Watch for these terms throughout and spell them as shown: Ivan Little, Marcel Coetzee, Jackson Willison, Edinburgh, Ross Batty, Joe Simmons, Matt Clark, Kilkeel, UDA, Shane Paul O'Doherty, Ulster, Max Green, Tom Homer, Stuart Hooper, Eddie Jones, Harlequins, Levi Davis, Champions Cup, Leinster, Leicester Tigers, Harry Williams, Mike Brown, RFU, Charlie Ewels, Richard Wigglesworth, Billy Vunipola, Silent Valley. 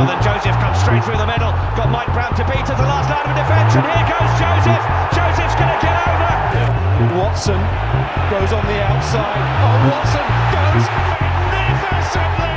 Jonathan Joseph comes straight through the middle, got Mike Brown to beat at the last line of defence, and here goes Joseph. Joseph's going to get over. Watson goes on the outside. Oh, Watson goes magnificently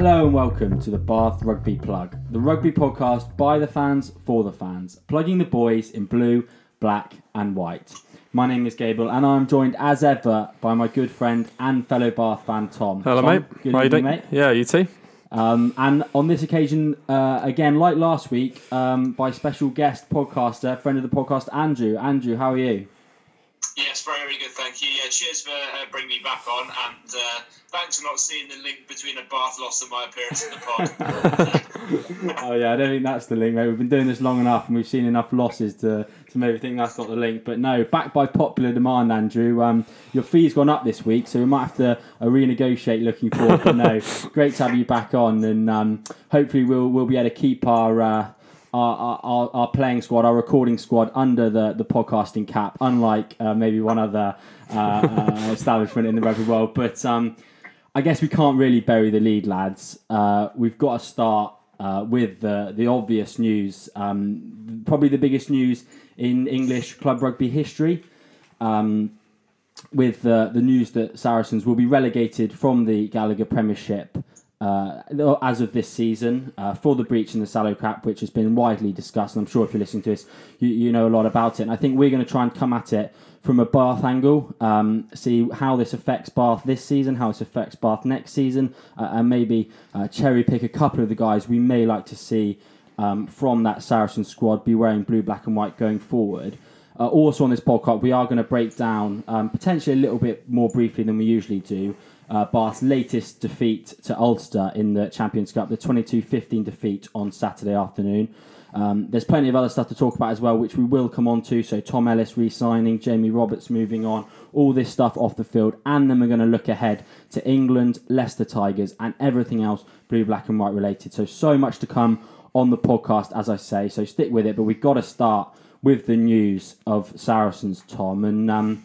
on the outside. Hello and welcome to the Bath Rugby Plug, the rugby podcast by the fans for the fans, plugging the boys in blue, black and white. My name is Gable, and I'm joined as ever by my good friend and fellow Bath fan, Tom. Hello, Tom, mate. Good evening, mate. Yeah, you too. And on this occasion, again, like last week, by special guest podcaster, friend of the podcast, Andrew. Andrew, how are you? Yes, very, very good, thank you. Yeah, cheers for bringing me back on, and thanks for not seeing the link between a Bath loss and my appearance in the pod. Oh yeah, I don't think that's the link, mate. We've been doing this long enough and we've seen enough losses to maybe think that's not the link. But no, back by popular demand, Andrew. Your fee's gone up this week, so we might have to renegotiate looking forward. But no, great to have you back on, and hopefully we'll be able to keep our playing squad, our recording squad under the podcasting cap, unlike maybe one other establishment in the rugby world. But I guess we can't really bury the lead, lads. We've got to start with the obvious news, probably the biggest news in English club rugby history, with the news that Saracens will be relegated from the Gallagher Premiership as of this season, for the breach in the salary cap, which has been widely discussed, and I'm sure if you're listening to this you know a lot about it. And I think we're going to try and come at it from a Bath angle, see how this affects Bath this season, how this affects Bath next season, and maybe cherry pick a couple of the guys we may like to see from that Saracen squad be wearing blue, black and white going forward. Also on this podcast we are going to break down, potentially a little bit more briefly than we usually do, Bath's latest defeat to Ulster in the Champions Cup, the 22-15 defeat on Saturday afternoon. There's plenty of other stuff to talk about as well, which we will come on to. So Tom Ellis re-signing, Jamie Roberts moving on, all this stuff off the field. And then we're going to look ahead to England, Leicester Tigers and everything else blue, black and white related. So much to come on the podcast, as I say. So stick with it. But we've got to start with the news of Saracens, Tom. And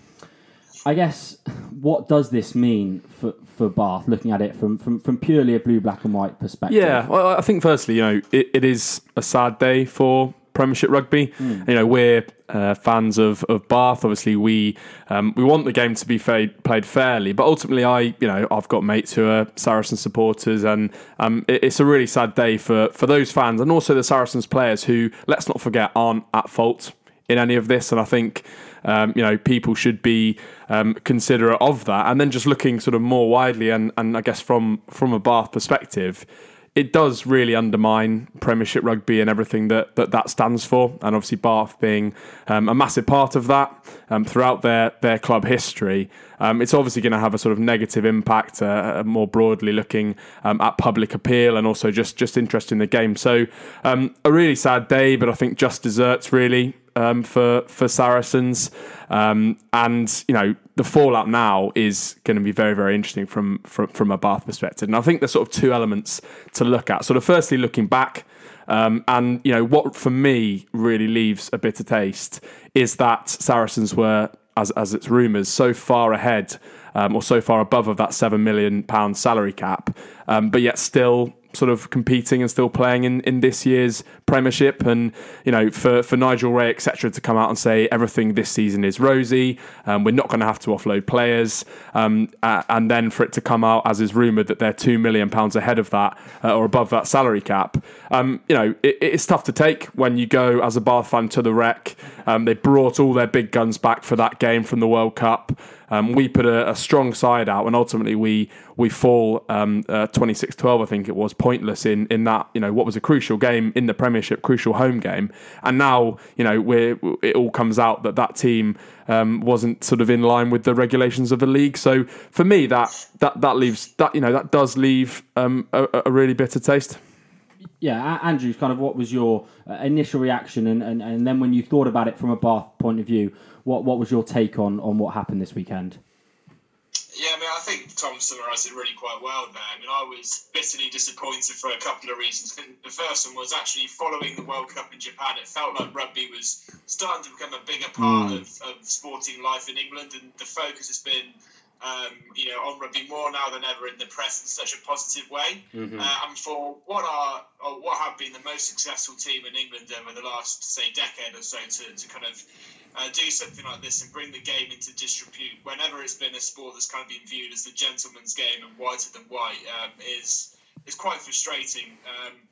I guess, what does this mean for Bath, looking at it from purely a blue, black and white perspective? Yeah, well, I think firstly, you know, it is a sad day for Premiership rugby. You know, we're fans of Bath. Obviously, we want the game to be played fairly, but ultimately, I've got mates who are Saracens supporters, and it's a really sad day for those fans and also the Saracens players who, let's not forget, aren't at fault in any of this. And I think people should be considerate of that. And then just looking sort of more widely, and I guess from a Bath perspective, it does really undermine Premiership rugby and everything that stands for. And obviously Bath being a massive part of that throughout their club history, it's obviously going to have a sort of negative impact, more broadly looking at public appeal and also just interest in the game. So a really sad day, but I think just desserts really for Saracens, and the fallout now is going to be very, very interesting from a Bath perspective. And I think there's sort of two elements to look at. Sort of firstly looking back, and what for me really leaves a bitter taste is that Saracens were, as it's rumours, so far ahead or so far above of that £7 million salary cap, but yet still sort of competing and still playing in this year's Premiership. And for Nigel Ray etc. to come out and say everything this season is rosy, we're not going to have to offload players, and then for it to come out as is rumoured that they're £2 million ahead of that, or above that salary cap, it's tough to take when you go as a Bath fan to the Rec. They brought all their big guns back for that game from the World Cup. We put a strong side out, and ultimately we fall 26-12, I think it was, pointless in that, what was a crucial game in the Premiership, crucial home game. And now, it all comes out that team wasn't sort of in line with the regulations of the league. So for me, that does leave a really bitter taste. Yeah, Andrew, kind of what was your initial reaction, and then when you thought about it from a Bath point of view, what was your take on what happened this weekend? Yeah, I think Tom summarised it really quite well there. I was bitterly disappointed for a couple of reasons. The first one was actually following the World Cup in Japan. It felt like rugby was starting to become a bigger part of sporting life in England, and the focus has been you know, on rugby more now than ever in the press in such a positive way. Mm-hmm. And for what have been the most successful team in England over the last, say, decade or so to kind of do something like this and bring the game into disrepute whenever it's been a sport that's kind of been viewed as the gentleman's game and whiter than white is quite frustrating.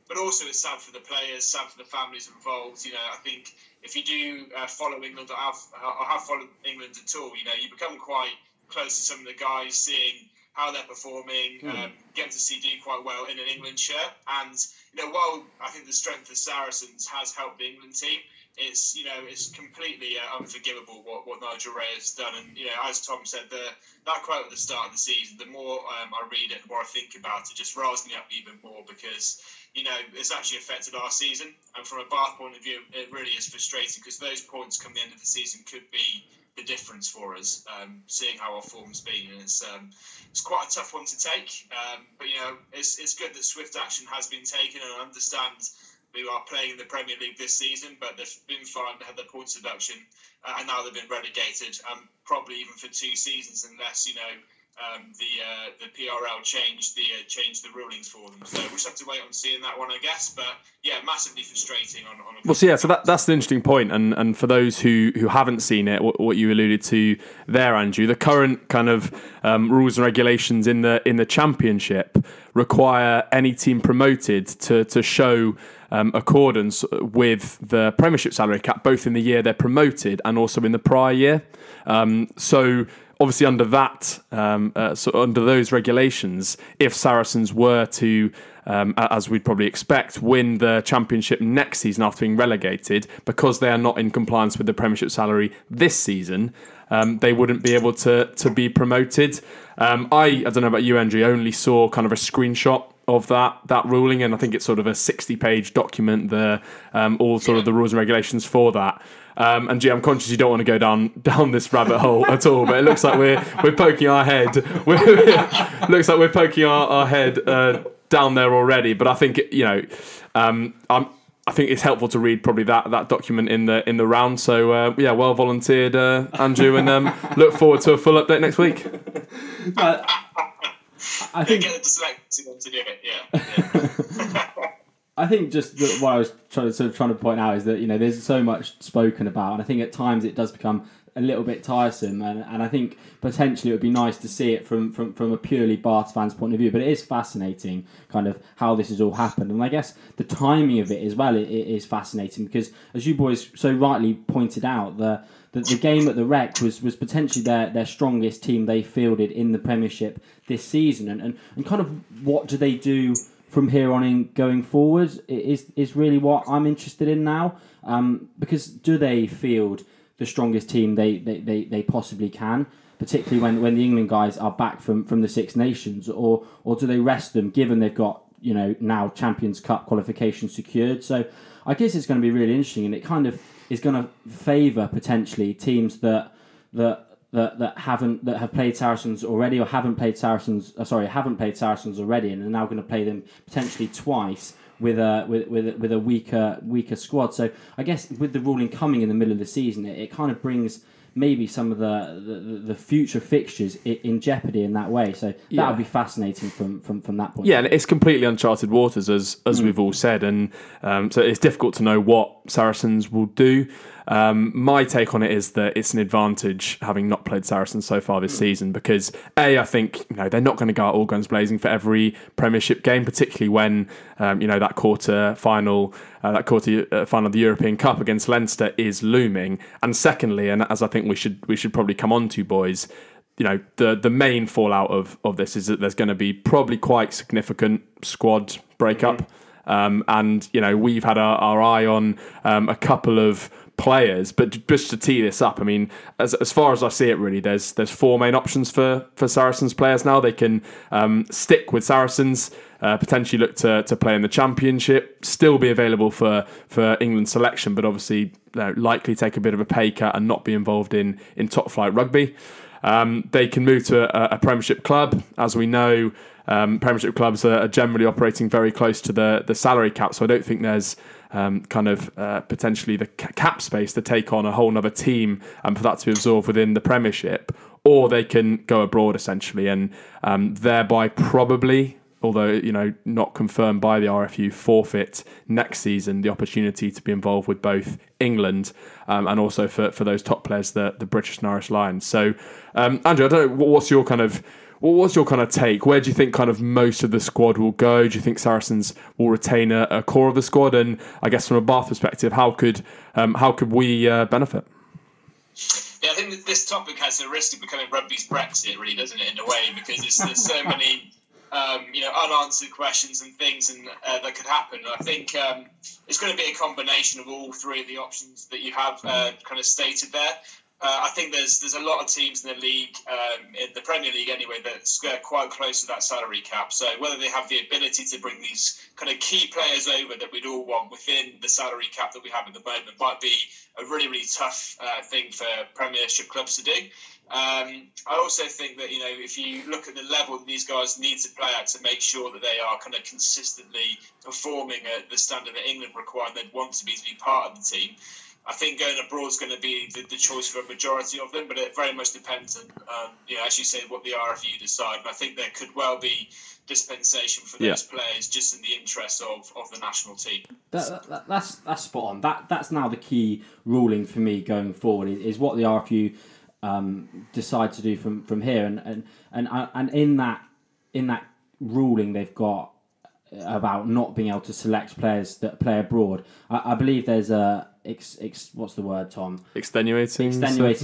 But also it's sad for the players, sad for the families involved. You know, I think if you do follow England or have followed England at all, you know, you become quite close to some of the guys, seeing how they're performing, getting to see do quite well in an England shirt. And, you know, while I think the strength of Saracens has helped the England team, it's, you know, it's completely unforgivable what Nigel Ray has done. And, you know, as Tom said, that quote at the start of the season, the more I read it, the more I think about it, just riles me up even more because, you know, it's actually affected our season. And from a Bath point of view, it really is frustrating because those points come the end of the season could be the difference for us, seeing how our form's been, and it's quite a tough one to take. But you know, it's good that swift action has been taken, and I understand we are playing in the Premier League this season, but they've been fined, they had their points deduction, and now they've been relegated, probably even for 2 seasons, unless you know the PRL changed the rulings for them. So we'll just have to wait on seeing that one, I guess. But yeah, massively frustrating. So that's an interesting point. And for those who haven't seen it, what you alluded to there, Andrew, the current kind of rules and regulations in the Championship require any team promoted to show accordance with the Premiership salary cap, both in the year they're promoted and also in the prior year. So. Obviously, under that, under those regulations, if Saracens were to, as we'd probably expect, win the Championship next season after being relegated, because they are not in compliance with the Premiership salary this season, they wouldn't be able to be promoted. I don't know about you, Andrew, only saw kind of a screenshot of that ruling, and I think it's sort of a 60-page document, all the rules and regulations for that. And G, I'm conscious you don't want to go down this rabbit hole at all, but it looks like we're poking our head. Down there already. But I think you know, I think it's helpful to read probably that document in the round. So yeah, well volunteered, Andrew, and look forward to a full update next week. I think I think just what I was trying to point out is that, you know, there's so much spoken about, and I think at times it does become a little bit tiresome, and I think potentially it would be nice to see it from a purely Bath fans' point of view. But it is fascinating kind of how this has all happened, and I guess the timing of it as well it is fascinating, because as you boys so rightly pointed out, the game at the Rec was potentially their strongest team they fielded in the Premiership this season, and kind of what do they do from here on in going forward is really what I'm interested in now, because do they field the strongest team they possibly can, particularly when the England guys are back from the Six Nations, or do they rest them given they've got, you know, now Champions Cup qualification secured? So I guess it's going to be really interesting, and it kind of is going to favour potentially teams that have played Saracens already, or haven't played Saracens already, and are now going to play them potentially twice with a weaker squad. So I guess with the ruling coming in the middle of the season, it kind of brings maybe some of the future fixtures in jeopardy in that way. So that would be fascinating from that point. Yeah, and it's completely uncharted waters, as we've all said. And so it's difficult to know what Saracens will do. My take on it is that it's an advantage having not played Saracens so far this season, because I think, you know, they're not going to go out all guns blazing for every Premiership game, particularly when you know that quarter final of the European Cup against Leinster is looming. And secondly, and as I think we should probably come on to, boys, you know, the main fallout of this is that there's going to be probably quite significant squad breakup, and you know, we've had our eye on a couple of players, but just to tee this up, I mean, as far as I see it, really, there's 4 main options for Saracens players now. They can stick with Saracens, potentially look to play in the Championship, still be available for England selection, but obviously, you know, likely take a bit of a pay cut and not be involved in top flight rugby. They can move to a Premiership club. As we know, Premiership clubs are generally operating very close to the salary cap, so I don't think there's potentially the cap space to take on a whole other team and for that to be absorbed within the Premiership. or they can go abroad essentially, and thereby probably, although not confirmed by the RFU, forfeit next season the opportunity to be involved with both England and also for those top players, the British and Irish Lions. So, Andrew, I don't know, what's your kind of take? Where do you think kind of most of the squad will go? Do you think Saracens will retain a core of the squad? And I guess from a Bath perspective, how could we benefit? Yeah, I think that this topic has the risk of becoming rugby's Brexit, really, doesn't it? In a way, because there's so many. Unanswered questions and things and that could happen. I think it's going to be a combination of all three of the options that you have kind of stated there. I think there's a lot of teams in the league, in the Premier League anyway, that's quite close to that salary cap. So whether they have the ability to bring these kind of key players over that we'd all want within the salary cap that we have at the moment might be a really, really tough thing for Premiership clubs to do. I also think that, if you look at the level that these guys need to play at to make sure that they are kind of consistently performing at the standard that England require and they'd want to be part of the team, I think going abroad is going to be the choice for a majority of them, but it very much depends on, as you say, what the RFU decide. But I think there could well be dispensation for those players just in the interest of the national team. That's spot on. That's now the key ruling for me going forward is what the RFU decide to do from here. And in that ruling they've got about not being able to select players that play abroad, I believe there's a... what's the word, Tom? Extenuating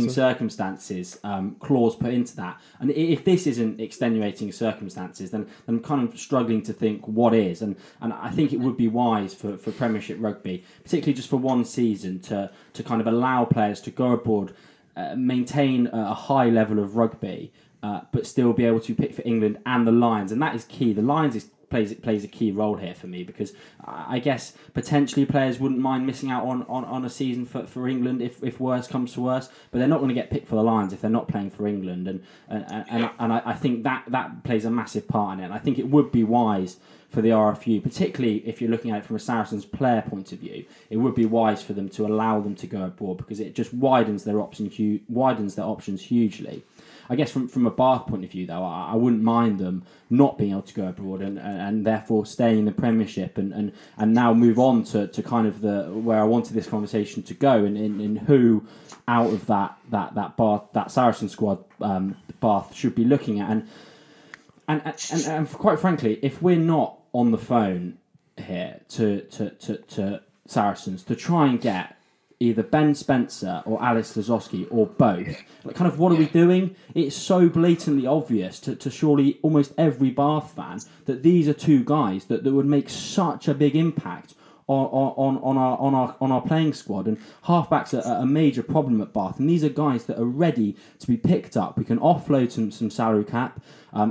circumstances clause put into that. And if this isn't extenuating circumstances, then I'm kind of struggling to think what is. And I think it would be wise for Premiership rugby, particularly just for one season, to kind of allow players to go abroad, maintain a high level of rugby, but still be able to pick for England and the Lions. And that is key. The Lions plays a key role here for me, because I guess potentially players wouldn't mind missing out on a season for England if worse comes to worse, but they're not going to get picked for the Lions if they're not playing for England, and I think that plays a massive part in it. And I think it would be wise for the RFU, particularly if you're looking at it from a Saracens player point of view, it would be wise for them to allow them to go abroad, because it just widens their options hugely. I guess from a Bath point of view, though, I wouldn't mind them not being able to go abroad and therefore staying in the Premiership and now move on to kind of where I wanted this conversation to go, and who out of that Saracen squad Bath should be looking at. And quite frankly, if we're not on the phone here to Saracens to try and get either Ben Spencer or Alex Lozowski or both, like, kind of, what are we doing? It's so blatantly obvious to surely almost every Bath fan that these are two guys that would make such a big impact on our playing squad, and halfbacks are a major problem at Bath, and these are guys that are ready to be picked up. We can offload some salary cap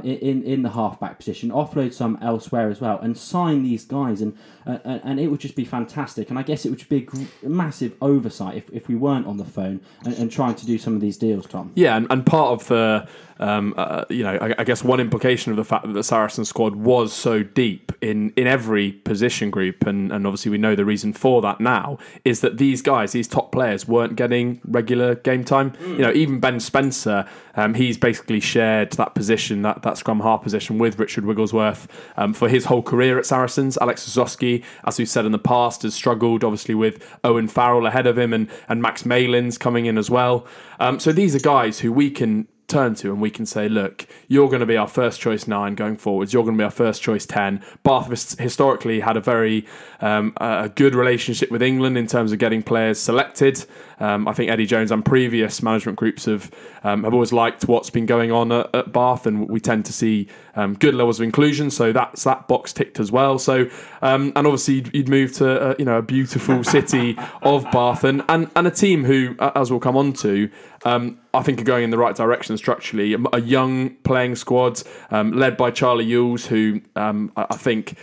in the halfback position, offload some elsewhere as well, and sign these guys, and it would just be fantastic. And I guess it would be a massive oversight if we weren't on the phone and trying to do some of these deals, Tom. Yeah, and part of the I guess one implication of the fact that the Saracen squad was so deep in every position group, and obviously we know the reason for that now, is that these guys, these top players, weren't getting regular game time. Even Ben Spencer, he's basically shared that position, that scrum half position, with Richard Wigglesworth for his whole career at Saracens. Alex Lozowski, as we've said in the past, has struggled obviously with Owen Farrell ahead of him and Max Malins coming in as well. So these are guys who we can turn to, and we can say, look, you're going to be our first choice 9 going forwards, you're going to be our first choice 10. Bath has historically had a very good relationship with England in terms of getting players selected. I think Eddie Jones and previous management groups have always liked what's been going on at Bath, and we tend to see good levels of inclusion, so that's that box ticked as well. So and obviously you'd move to a beautiful city of Bath, and a team who, as we'll come on to, I think are going in the right direction structurally. A young playing squad led by Charlie Ewels, who I think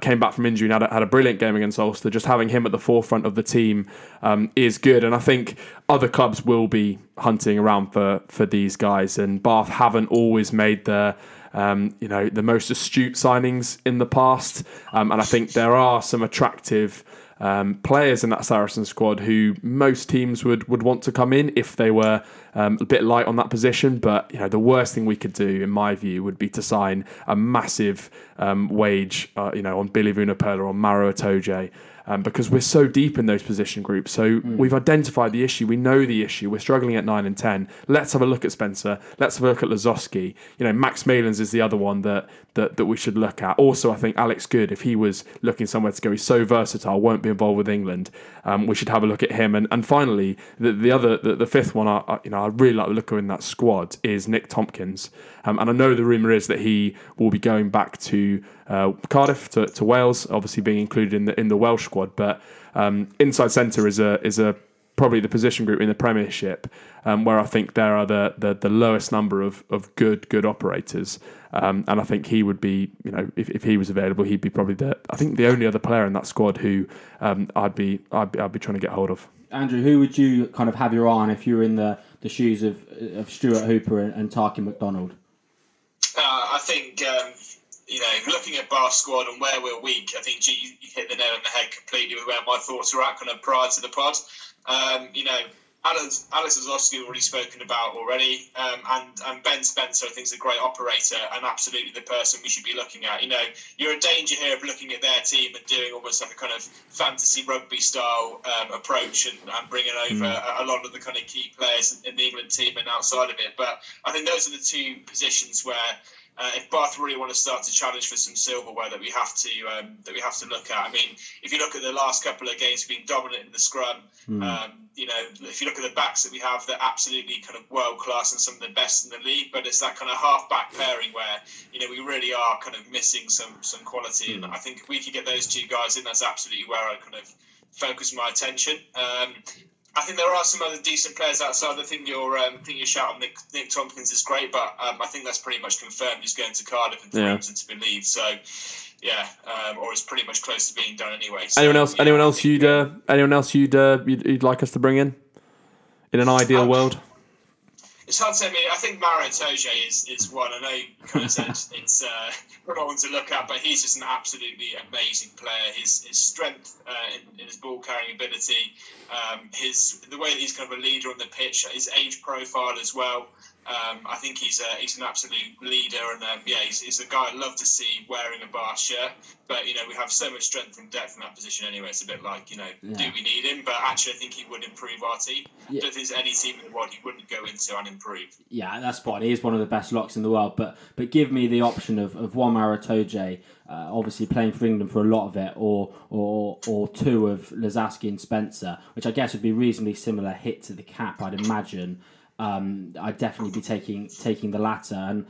came back from injury and had a brilliant game against Ulster. Just having him at the forefront of the team is good, and I think other clubs will be hunting around for these guys. And Bath haven't always made their the most astute signings in the past, and I think there are some attractive players in that Saracen squad who most teams would want to come in if they were a bit light on that position. But you know, the worst thing we could do, in my view, would be to sign a massive wage, on Billy Vunapel or on Maro Itoje. Because we're so deep in those position groups. So we've identified the issue. We know the issue. We're struggling at 9 and 10. Let's have a look at Spencer. Let's have a look at Lozowski. You know, Max Malins is the other one that we should look at. Also, I think Alex Good, if he was looking somewhere to go, he's so versatile, won't be involved with England. We should have a look at him. And finally, the fifth one, I really like the look of in that squad, is Nick Tompkins. And I know the rumour is that he will be going back to Cardiff, to Wales, obviously being included in the Welsh squad, but inside centre is probably the position group in the Premiership where I think there are the lowest number of good operators, and I think he would be, if he was available, he'd be probably the only other player in that squad who I'd be trying to get hold of. Andrew, who would you kind of have your eye on if you were in the shoes of Stuart Hooper and Tarky McDonald? I think. Looking at Bath's squad and where we're weak, I think you hit the nail on the head completely with where my thoughts were at kind of prior to the pod. Alex Lozowski we've already spoken about already, and Ben Spencer I think is a great operator and absolutely the person we should be looking at. You're in danger here of looking at their team and doing almost like a kind of fantasy rugby style approach and bringing over a lot of the kind of key players in the England team and outside of it. But I think those are the two positions where. If Bath really want to start to challenge for some silverware, that we have to look at. I mean, if you look at the last couple of games, we've been dominant in the scrum. If you look at the backs that we have, they're absolutely kind of world class and some of the best in the league. But it's that kind of half back pairing where we really are kind of missing some quality. And I think if we could get those two guys in, that's absolutely where I kind of focus my attention. I think there are some other decent players outside. I think your shout on Nick Tompkins is great, but I think that's pretty much confirmed. He's going to Cardiff and Thromsden to be lead. So, or it's pretty much close to being done anyway. So, anyone else you'd like us to bring in an ideal world? It's hard to say. I mean, I think Maro Itoje is one. I know you kind of said it's not one to look at, but he's just an absolutely amazing player. His strength in his ball carrying ability, the way that he's kind of a leader on the pitch, his age profile as well. I think he's an absolute leader, and he's a guy I'd love to see wearing a Bath shirt. But we have so much strength and depth in that position anyway. It's a bit like do we need him? But actually, I think he would improve our team. Yeah. I don't think there's any team in the world he wouldn't go into and improve. Yeah, that's fine. He is one of the best locks in the world. But give me the option of one Maro Itoje, obviously playing for England for a lot of it, or two of Lozowski and Spencer, which I guess would be reasonably similar hit to the cap, I'd imagine. I'd definitely be taking the latter. And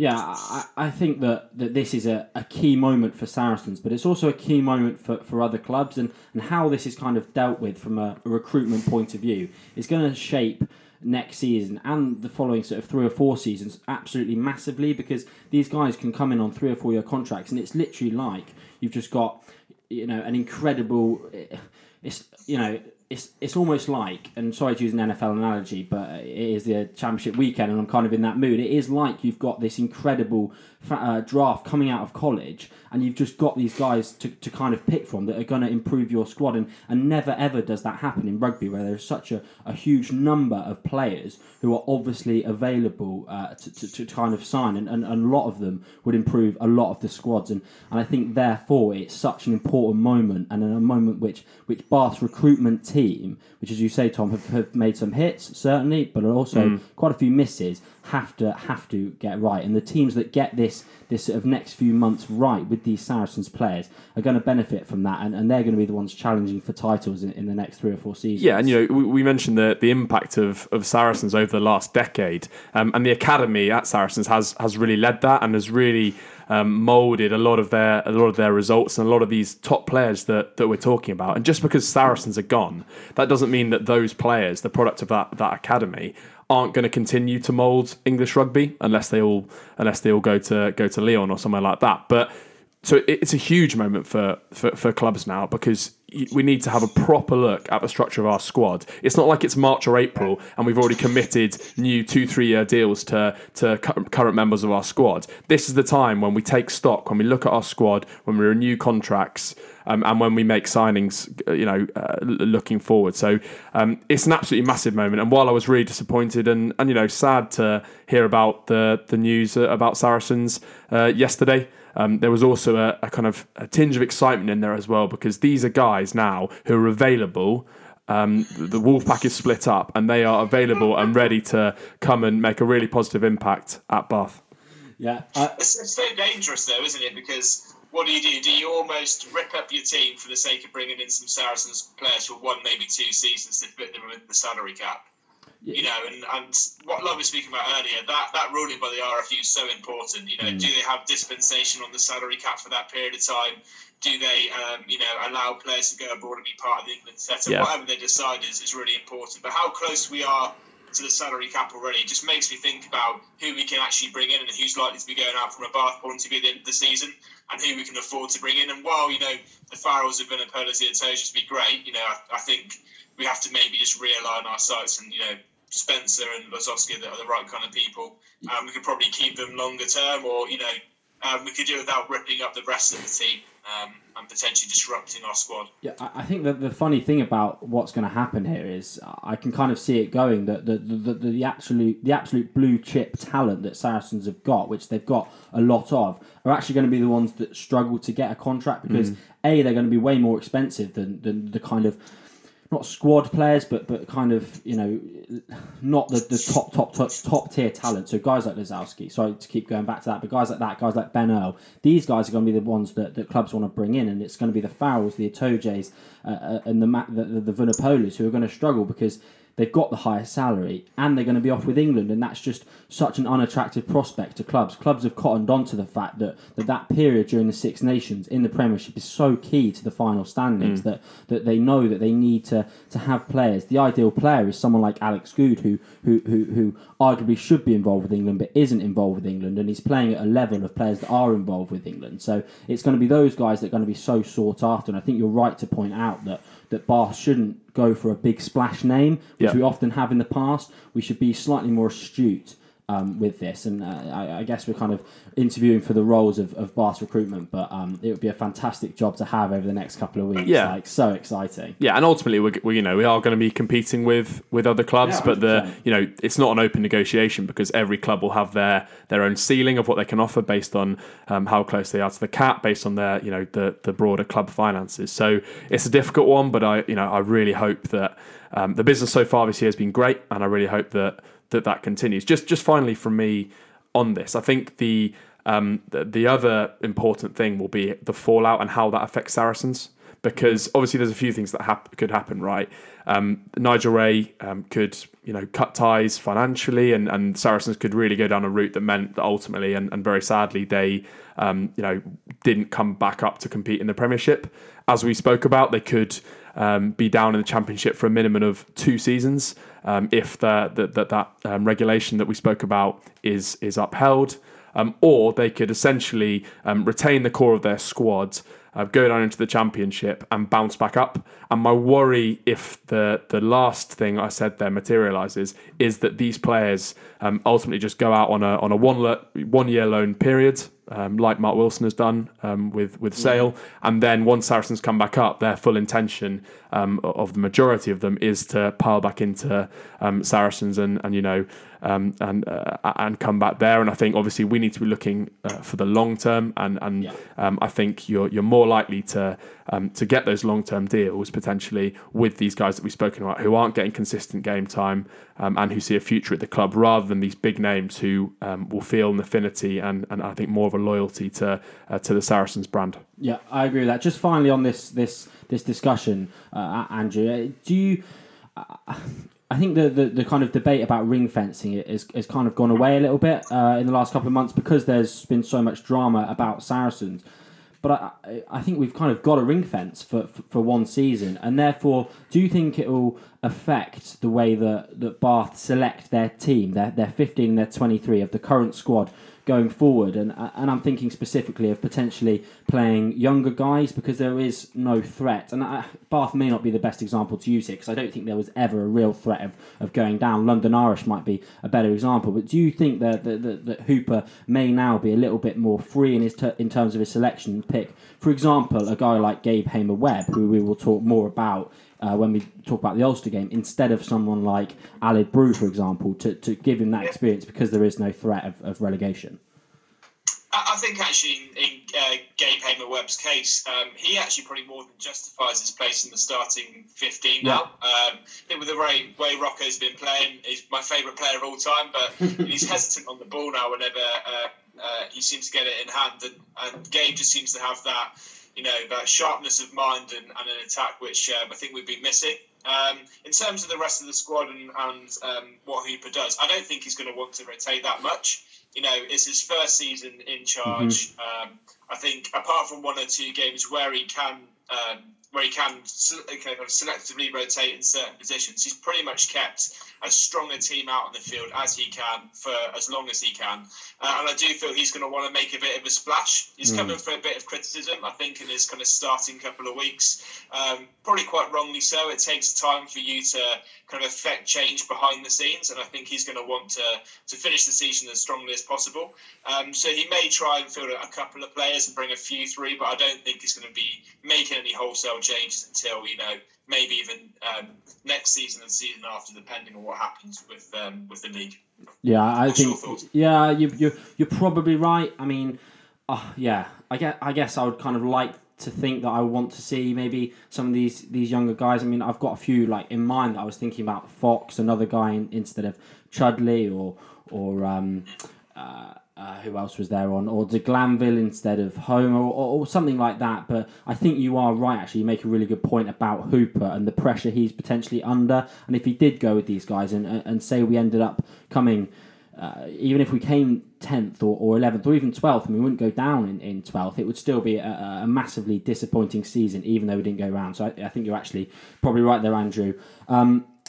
I think that this is a key moment for Saracens, but it's also a key moment for other clubs, and how this is kind of dealt with from a recruitment point of view is going to shape next season and the following sort of 3 or 4 seasons absolutely massively, because these guys can come in on 3 or 4 year contracts, and it's literally like you've just got an incredible... It's almost like, and sorry to use an NFL analogy, but it is the championship weekend and I'm kind of in that mood. It is like you've got this incredible draft coming out of college, and you've just got these guys to kind of pick from that are going to improve your squad. And never, ever does that happen in rugby, where there's such a huge number of players who are obviously available to kind of sign. And a lot of them would improve a lot of the squads. And I think, therefore, it's such an important moment, and a moment which Bath's recruitment team, which, as you say, Tom, have made some hits, certainly, but also quite a few misses, have to get right. And the teams that get this sort of next few months right with these Saracens players are going to benefit from that, and they're going to be the ones challenging for titles in the next 3 or 4 seasons. Yeah, and we mentioned the impact of Saracens over the last decade, and the academy at Saracens has really led that, and has really moulded a lot of their results and a lot of these top players that we're talking about. And just because Saracens are gone, that doesn't mean that those players, the product of that academy, aren't going to continue to mould English rugby unless they all go to Lyon or somewhere like that. But so it's a huge moment for clubs now, because we need to have a proper look at the structure of our squad. It's not like it's March or April and we've already committed new 2-3 year deals to current members of our squad. This is the time when we take stock, when we look at our squad, when we renew contracts, and when we make signings, looking forward. So it's an absolutely massive moment. And while I was really disappointed and sad to hear about the news about Saracens yesterday, there was also a kind of a tinge of excitement in there as well, because these are guys now who are available. The Wolfpack is split up and they are available and ready to come and make a really positive impact at Bath. Yeah, it's so dangerous though, isn't it? Because what do you do? Do you almost rip up your team for the sake of bringing in some Saracens players for one, maybe two seasons to fit them with the salary cap? Yeah. And what Love was speaking about earlier, that ruling by the RFU is so important. Do they have dispensation on the salary cap for that period of time? Do they, allow players to go abroad and be part of the England setup? Yeah. Whatever they decide is really important. But how close we are to the salary cap already just makes me think about who we can actually bring in and who's likely to be going out from a Bath point of view at the end of the season, and who we can afford to bring in. And while, the Farrells and Vinopolis, the Atosians would be great, I think we have to maybe just realign our sights and, Spencer and Lozowski are the right kind of people. We could probably keep them longer term, or, we could do without ripping up the rest of the team and potentially disrupting our squad. Yeah, I think that the funny thing about what's going to happen here is I can kind of see it going that the absolute blue chip talent that Saracens have got, which they've got a lot of, are actually going to be the ones that struggle to get a contract because they're going to be way more expensive than the kind of not squad players, but kind of, not the top tier talent. So guys like Lozowski, sorry to keep going back to that, but guys like Beno, these guys are going to be the ones that clubs want to bring in, and it's going to be the Farrells, the Atojes, and the Vunapolis who are going to struggle because they've got the highest salary and they're going to be off with England, and that's just such an unattractive prospect to clubs. Clubs have cottoned on to the fact that period during the Six Nations in the Premiership is so key to the final standings that they know that they need to have players. The ideal player is someone like Alex Good who arguably should be involved with England but isn't involved with England, and he's playing at a level of players that are involved with England. So it's going to be those guys that are going to be so sought after, and I think you're right to point out that Bath shouldn't go for a big splash name, which we often have in the past. We should be slightly more astute with this. And I guess we're kind of interviewing for the roles of Bath's recruitment, but it would be a fantastic job to have over the next couple of weeks. Yeah. So exciting. Yeah, and ultimately, we are going to be competing with other clubs, but it's not an open negotiation because every club will have their own ceiling of what they can offer based on how close they are to the cap, based on their the broader club finances. So it's a difficult one, but I really hope that the business so far this year has been great, and I really hope that continues. Just finally from me on this, I think the other important thing will be the fallout and how that affects Saracens, because obviously there's a few things that could happen, right? Nigel Ray could cut ties financially, and Saracens could really go down a route that meant that ultimately and very sadly they didn't come back up to compete in the Premiership. As we spoke about, they could be down in the Championship for a minimum of 2 seasons if that regulation that we spoke about is upheld, or they could essentially retain the core of their squad, go down into the Championship and bounce back up. And my worry, if the last thing I said there materialises, is that these players ultimately just go out on a one-year loan period, like Mark Wilson has done with Sale. And then once Saracens come back up, their full intention of the majority of them is to pile back into Saracens and come back there. And I think obviously we need to be looking for the long term, I think you're more likely to get those long term deals potentially with these guys that we've spoken about who aren't getting consistent game time and who see a future at the club, rather than these big names who will feel an affinity and I think more of a loyalty to the Saracens brand. Yeah, I agree with that. Just finally on this discussion, Andrew, do you? I think the kind of debate about ring fencing has kind of gone away a little bit in the last couple of months because there's been so much drama about Saracens. But I think we've kind of got a ring fence for one season, and therefore, do you think it will affect the way that Bath select their team, their 15 and their 23 of the current squad going forward. And I'm thinking specifically of potentially playing younger guys because there is no threat. And Bath may not be the best example to use here because I don't think there was ever a real threat of going down. London Irish might be a better example. But do you think that Hooper may now be a little bit more free in terms of his selection pick? For example, a guy like Gabe Hamer-Webb, who we will talk more about when we talk about the Ulster game, instead of someone like Aled Brew, for example, to give him that experience because there is no threat of relegation? I think actually in Gabe Hamer-Webb's case, he actually probably more than justifies his place in the starting 15 now. With the way Rocco's been playing, he's my favourite player of all time, but he's hesitant on the ball now whenever he seems to get it in hand. And Gabe just seems to have that, that sharpness of mind and an attack, which I think we've been missing. In terms of the rest of the squad and what Hooper does, I don't think he's going to want to rotate that much. It's his first season in charge. Mm-hmm. I think apart from one or two games where he can selectively rotate in certain positions, he's pretty much kept as strong a team out on the field as he can for as long as he can. And I do feel he's going to want to make a bit of a splash. He's coming for a bit of criticism, I think, in his kind of starting couple of weeks. Probably quite wrongly so. It takes time for you to kind of affect change behind the scenes, and I think he's going to want to finish the season as strongly as possible. So he may try and field a couple of players and bring a few through, but I don't think he's going to be making any wholesale changes until, maybe even next season and season after, depending on what happens with the league. Yeah, I think. Yeah, you're probably right. I mean, I guess I would kind of like to think that I want to see maybe some of these younger guys. I mean, I've got a few like in mind that I was thinking about. Fox, another guy instead of Chudley, or who else was there on, or De Glanville instead of Homer, or something like that. But I think you are right, actually. You make a really good point about Hooper and the pressure he's potentially under. And if he did go with these guys and say we ended up coming, even if we came 10th or 11th or even 12th, and we wouldn't go down in 12th, it would still be a massively disappointing season, even though we didn't go round. So I think you're actually probably right there, Andrew.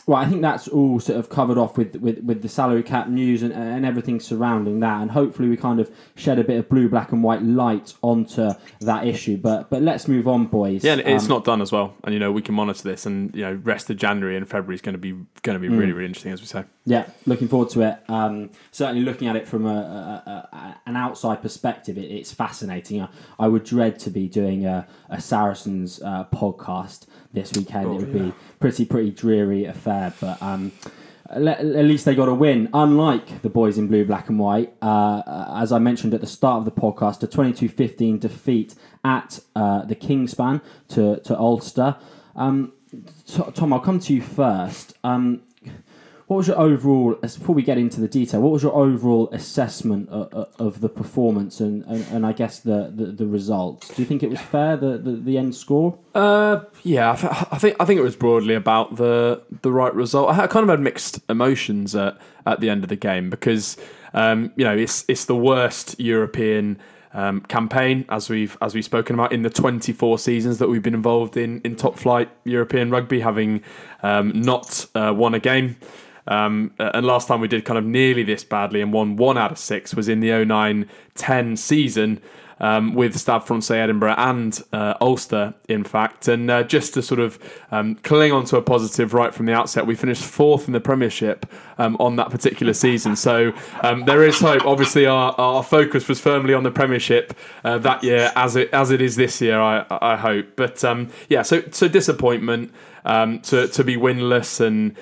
Well, I think that's all sort of covered off with the salary cap news and everything surrounding that. And hopefully we kind of shed a bit of blue, black and white light onto that issue. But let's move on, boys. Yeah, it's not done as well. And, we can monitor this. And, rest of January and February is going to be really, really interesting, as we say. Yeah, looking forward to it. Certainly looking at it from an outside perspective, it's fascinating. I would dread to be doing a Saracens podcast this weekend. It would be pretty dreary affair, but at least they got a win, unlike the boys in blue, black and white. As I mentioned at the start of the podcast, a 22-15 defeat at the Kingspan to Ulster. Tom, I'll come to you first. What was your overall, before we get into the detail, what was your overall assessment of the performance and I guess the results? Do you think it was fair, the end score? I think it was broadly about the right result. I kind of had mixed emotions at the end of the game because it's the worst European campaign, as we've spoken about, in the 24 seasons that we've been involved in top flight European rugby, having not won a game. And last time we did kind of nearly this badly and won 1 out of 6 was in the 09-10 season with Stade Français Edinburgh and Ulster, in fact. And just to sort of cling on to a positive right from the outset, we finished 4th in the Premiership on that particular season. So there is hope. Obviously, our focus was firmly on the Premiership that year, as it is this year, I hope. But so disappointment. To be winless and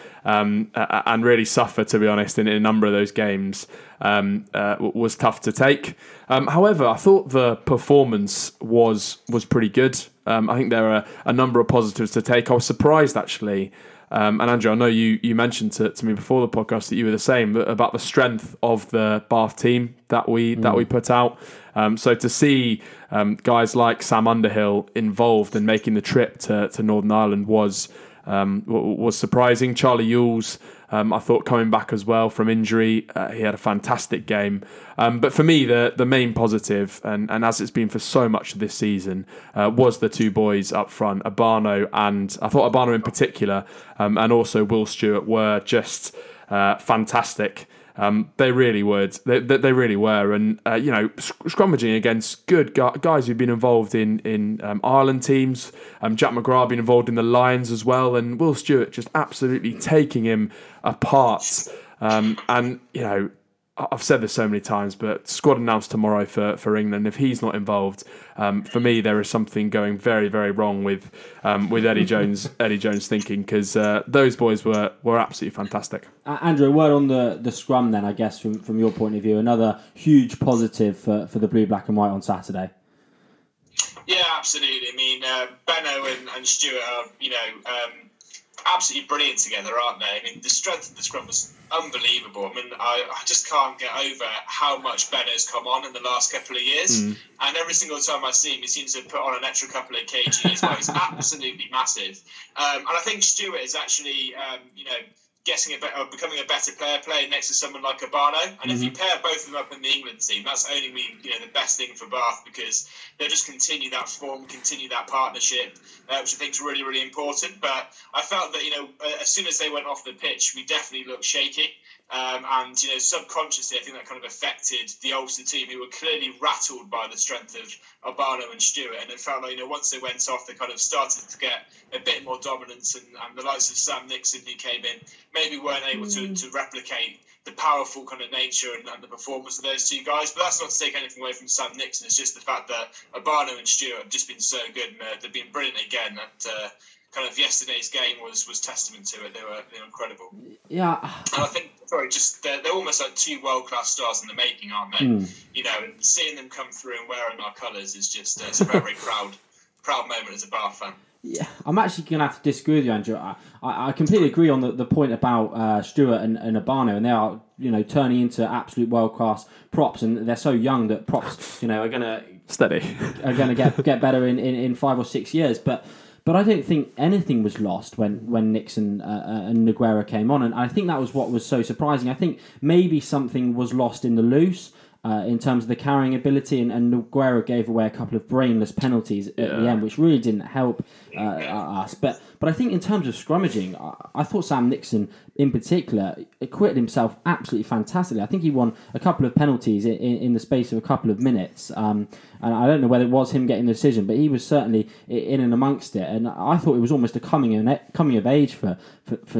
really suffer, to be honest, in a number of those games was tough to take. However, I thought the performance was pretty good. I think there are a number of positives to take. I was surprised, actually, and Andrew, I know you mentioned to me before the podcast that you were the same about the strength of the Bath team that we put out. So to see guys like Sam Underhill involved in making the trip to Northern Ireland was surprising. Charlie Ewels, I thought, coming back as well from injury, he had a fantastic game. But for me, the main positive, and as it's been for so much of this season, was the two boys up front, Obano, and I thought Obano in particular, and also Will Stuart were just fantastic. They really were. And, you know, scrummaging against good guys who've been involved in Ireland teams. Jack McGrath been involved in the Lions as well. And Will Stuart just absolutely taking him apart. And, you know, I've said this so many times, but squad announced tomorrow for England. If he's not involved, for me there is something going very, very wrong with Eddie Jones thinking, because those boys were absolutely fantastic. Andrew, a word on the scrum then, I guess from your point of view, another huge positive for the blue, black, and white on Saturday. Yeah, absolutely. I mean, Beno and Stuart are, you know, absolutely brilliant together, aren't they? I mean, the strength of the scrum was unbelievable. I mean, I just can't get over how much Beno's come on in the last couple of years. Mm. And every single time I see him, he seems to put on an extra couple of kg as well. He's absolutely massive. And I think Stuart is actually, you know, becoming a better player, playing next to someone like Obano. And if you pair both of them up in the England team, that's only been, you know, the best thing for Bath, because they'll just continue that form, continue that partnership, which I think is really, really important. But I felt that, you know, as soon as they went off the pitch, we definitely looked shaky. And, you know, subconsciously, I think that kind of affected the Ulster team, who were clearly rattled by the strength of Obano and Stuart. And it felt like, you know, once they went off, they kind of started to get a bit more dominance. And the likes of Sam Nixon, who came in, maybe weren't able to replicate the powerful kind of nature and the performance of those two guys. But that's not to take anything away from Sam Nixon. It's just the fact that Obano and Stuart have just been so good. And they've been brilliant again. And, kind of yesterday's game was testament to it. They were incredible. Yeah. And I think, they're almost like two world-class stars in the making, aren't they? Mm. You know, and seeing them come through and wearing our colours is just it's a very, very proud moment as a Bath fan. Yeah, I'm actually going to have to disagree with you, Andrew. I completely agree on the point about Stuart and Obano, and they are, you know, turning into absolute world-class props, and they're so young that props, you know, are going to get better in 5 or 6 years, But I don't think anything was lost when Nixon and Nogueira came on. And I think that was what was so surprising. I think maybe something was lost in the loose in terms of the carrying ability. And Nogueira gave away a couple of brainless penalties at the end, which really didn't help us. But I think in terms of scrummaging, I thought Sam Nixon in particular acquitted himself absolutely fantastically. I think he won a couple of penalties in the space of a couple of minutes. And I don't know whether it was him getting the decision, but he was certainly in and amongst it. And I thought it was almost a coming of age for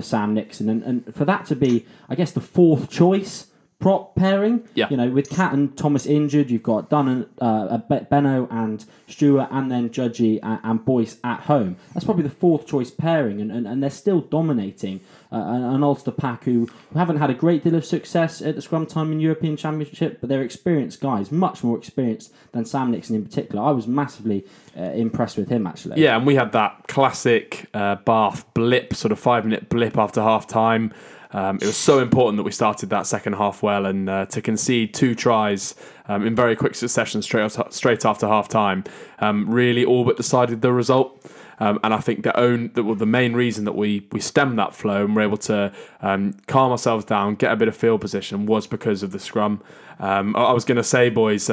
Sam Nixon. And for that to be, I guess, the fourth choice prop pairing, you know, with Cat and Thomas injured, you've got Dunn, Beno and Stuart, and then Judgey and Boyce at home. That's probably the fourth choice pairing, and they're still dominating an Ulster pack who haven't had a great deal of success at the scrum time in European Championship, but they're experienced guys, much more experienced than Sam Nixon in particular. I was massively impressed with him, actually. Yeah, and we had that classic Bath blip, sort of 5-minute blip after half-time. It was so important that we started that second half well, and to concede two tries in very quick succession straight after half-time really all but decided the result. And I think the main reason that we stemmed that flow and were able to calm ourselves down, get a bit of field position, was because of the scrum. I was going to say, boys,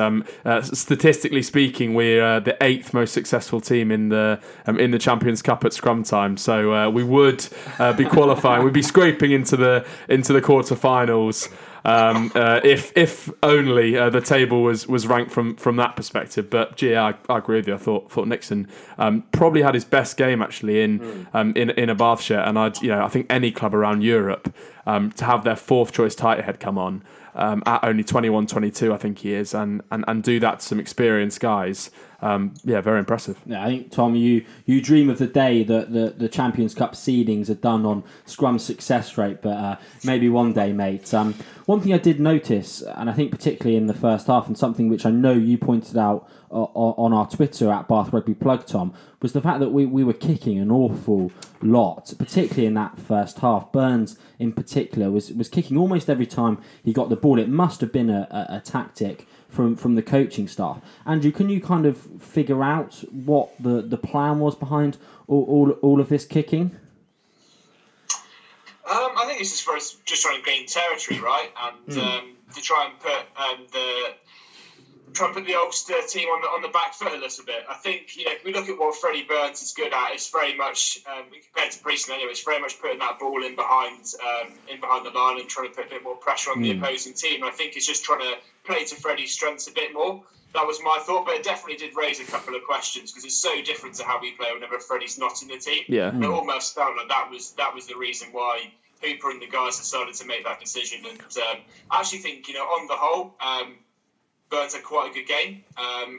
statistically speaking, we're the eighth most successful team in the Champions Cup at scrum time. So we would be qualifying. We'd be scraping into the quarterfinals if only the table was ranked from that perspective. But gee, I agree with you. I thought Nixon probably had his best game actually in a Bath shirt, and I think any club around Europe to have their fourth choice tight head come on. At only 21, 22, I think he is, and do that to some experienced guys. Very impressive. Yeah, I think, Tom, you dream of the day that the Champions Cup seedings are done on scrum success rate, but maybe one day, mate. One thing I did notice, and I think particularly in the first half, and something which I know you pointed out on our Twitter at Bath Rugby Plug, Tom, was the fact that we were kicking an awful lot, particularly in that first half. Burns, in particular, was kicking almost every time he got the ball. It must have been a tactic from the coaching staff. Andrew, can you kind of figure out what the plan was behind all of this kicking? I think it's just for us just trying to gain territory, right? And to try and put try to put the Ulster team on the back foot a little bit. I think, you know, if we look at what Freddie Burns is good at, it's very much, compared to Priestley anyway, it's very much putting that ball in behind the line and trying to put a bit more pressure on the opposing team. I think it's just trying to play to Freddie's strengths a bit more. That was my thought, but it definitely did raise a couple of questions because it's so different to how we play whenever Freddie's not in the team. Yeah. It almost sounded like that was the reason why Hooper and the guys decided to make that decision. And I actually think, you know, on the whole, Burns had quite a good game.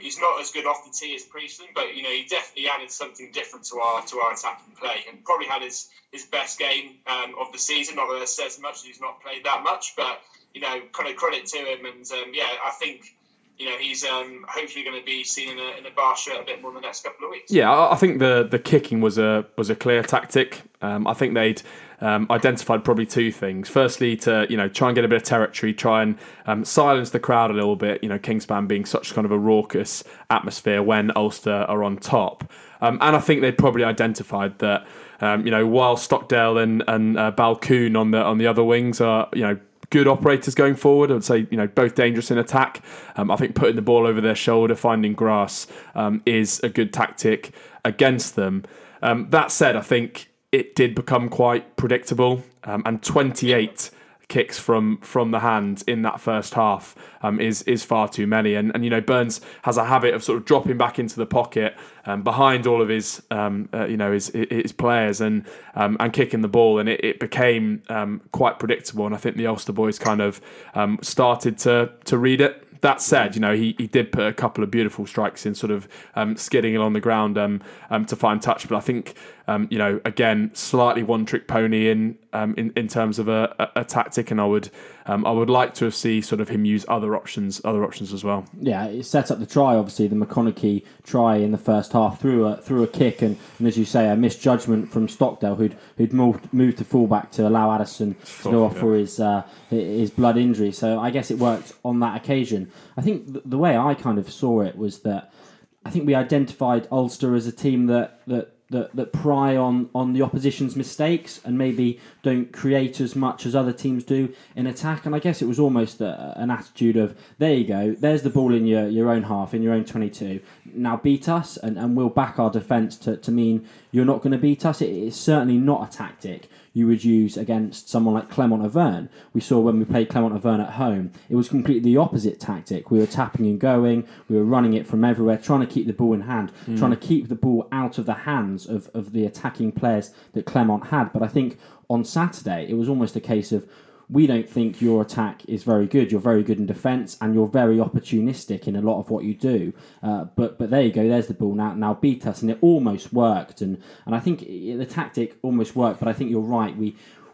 He's not as good off the tee as Priestley, but, you know, he definitely added something different to our attacking play and probably had his best game of the season. Not that it says much, he's not played that much, but, you know, kind of credit to him. And, I think... you know, he's hopefully going to be seen in a bar shirt a bit more in the next couple of weeks. Yeah, I think the kicking was a clear tactic. I think they'd identified probably two things. Firstly, to, you know, try and get a bit of territory, try and silence the crowd a little bit, you know, Kingspan being such kind of a raucous atmosphere when Ulster are on top. And I think they'd probably identified that, you know, while Stockdale and Balcoon on the other wings are, you know, good operators going forward. I would say, you know, both dangerous in attack. I think putting the ball over their shoulder, finding grass is a good tactic against them. That said, I think it did become quite predictable, and 28 kicks from the hand in that first half is far too many. And you know, Burns has a habit of sort of dropping back into the pocket behind all of his his players and kicking the ball, and it became quite predictable. And I think the Ulster boys kind of started to read it. That said, you know, he did put a couple of beautiful strikes in, sort of skidding along the ground to find touch. But I think, you know, again, slightly one-trick pony in terms of a tactic, and I would like to see sort of him use other options as well. Yeah, it set up the try, obviously, the McConaughey try in the first half through a kick, and as you say, a misjudgment from Stockdale, who'd moved to fullback to allow Addison to go off for his blood injury. So I guess it worked on that occasion. I think the way I kind of saw it was that I think we identified Ulster as a team that pry on the opposition's mistakes and maybe don't create as much as other teams do in attack. And I guess it was almost an attitude of, there you go, there's the ball in your own half, in your own 22. Now beat us, and we'll back our defence to mean you're not going to beat us. It's certainly not a tactic you would use against someone like Clermont Auvergne. We saw when we played Clermont Auvergne at home, it was completely the opposite tactic. We were tapping and going, we were running it from everywhere, trying to keep the ball in hand, trying to keep the ball out of the hands of the attacking players that Clermont had. But I think on Saturday, it was almost a case of, we don't think your attack is very good. You're very good in defence and you're very opportunistic in a lot of what you do. But there you go, there's the ball now beat us. And it almost worked. And I think the tactic almost worked, but I think you're right.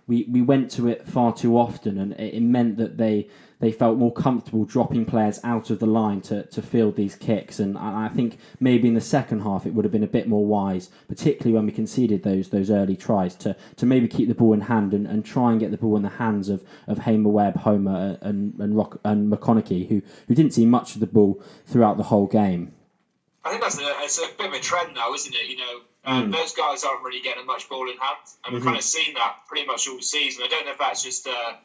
We went to it far too often, and it meant that they felt more comfortable dropping players out of the line to field these kicks. And I think maybe in the second half it would have been a bit more wise, particularly when we conceded those early tries, to maybe keep the ball in hand and try and get the ball in the hands of Hamer-Webb, Homer and McConaughey, who didn't see much of the ball throughout the whole game. I think it's a bit of a trend now, isn't it? You know, those guys aren't really getting much ball in hand. And we've kind of seen that pretty much all season. I don't know if that's just... a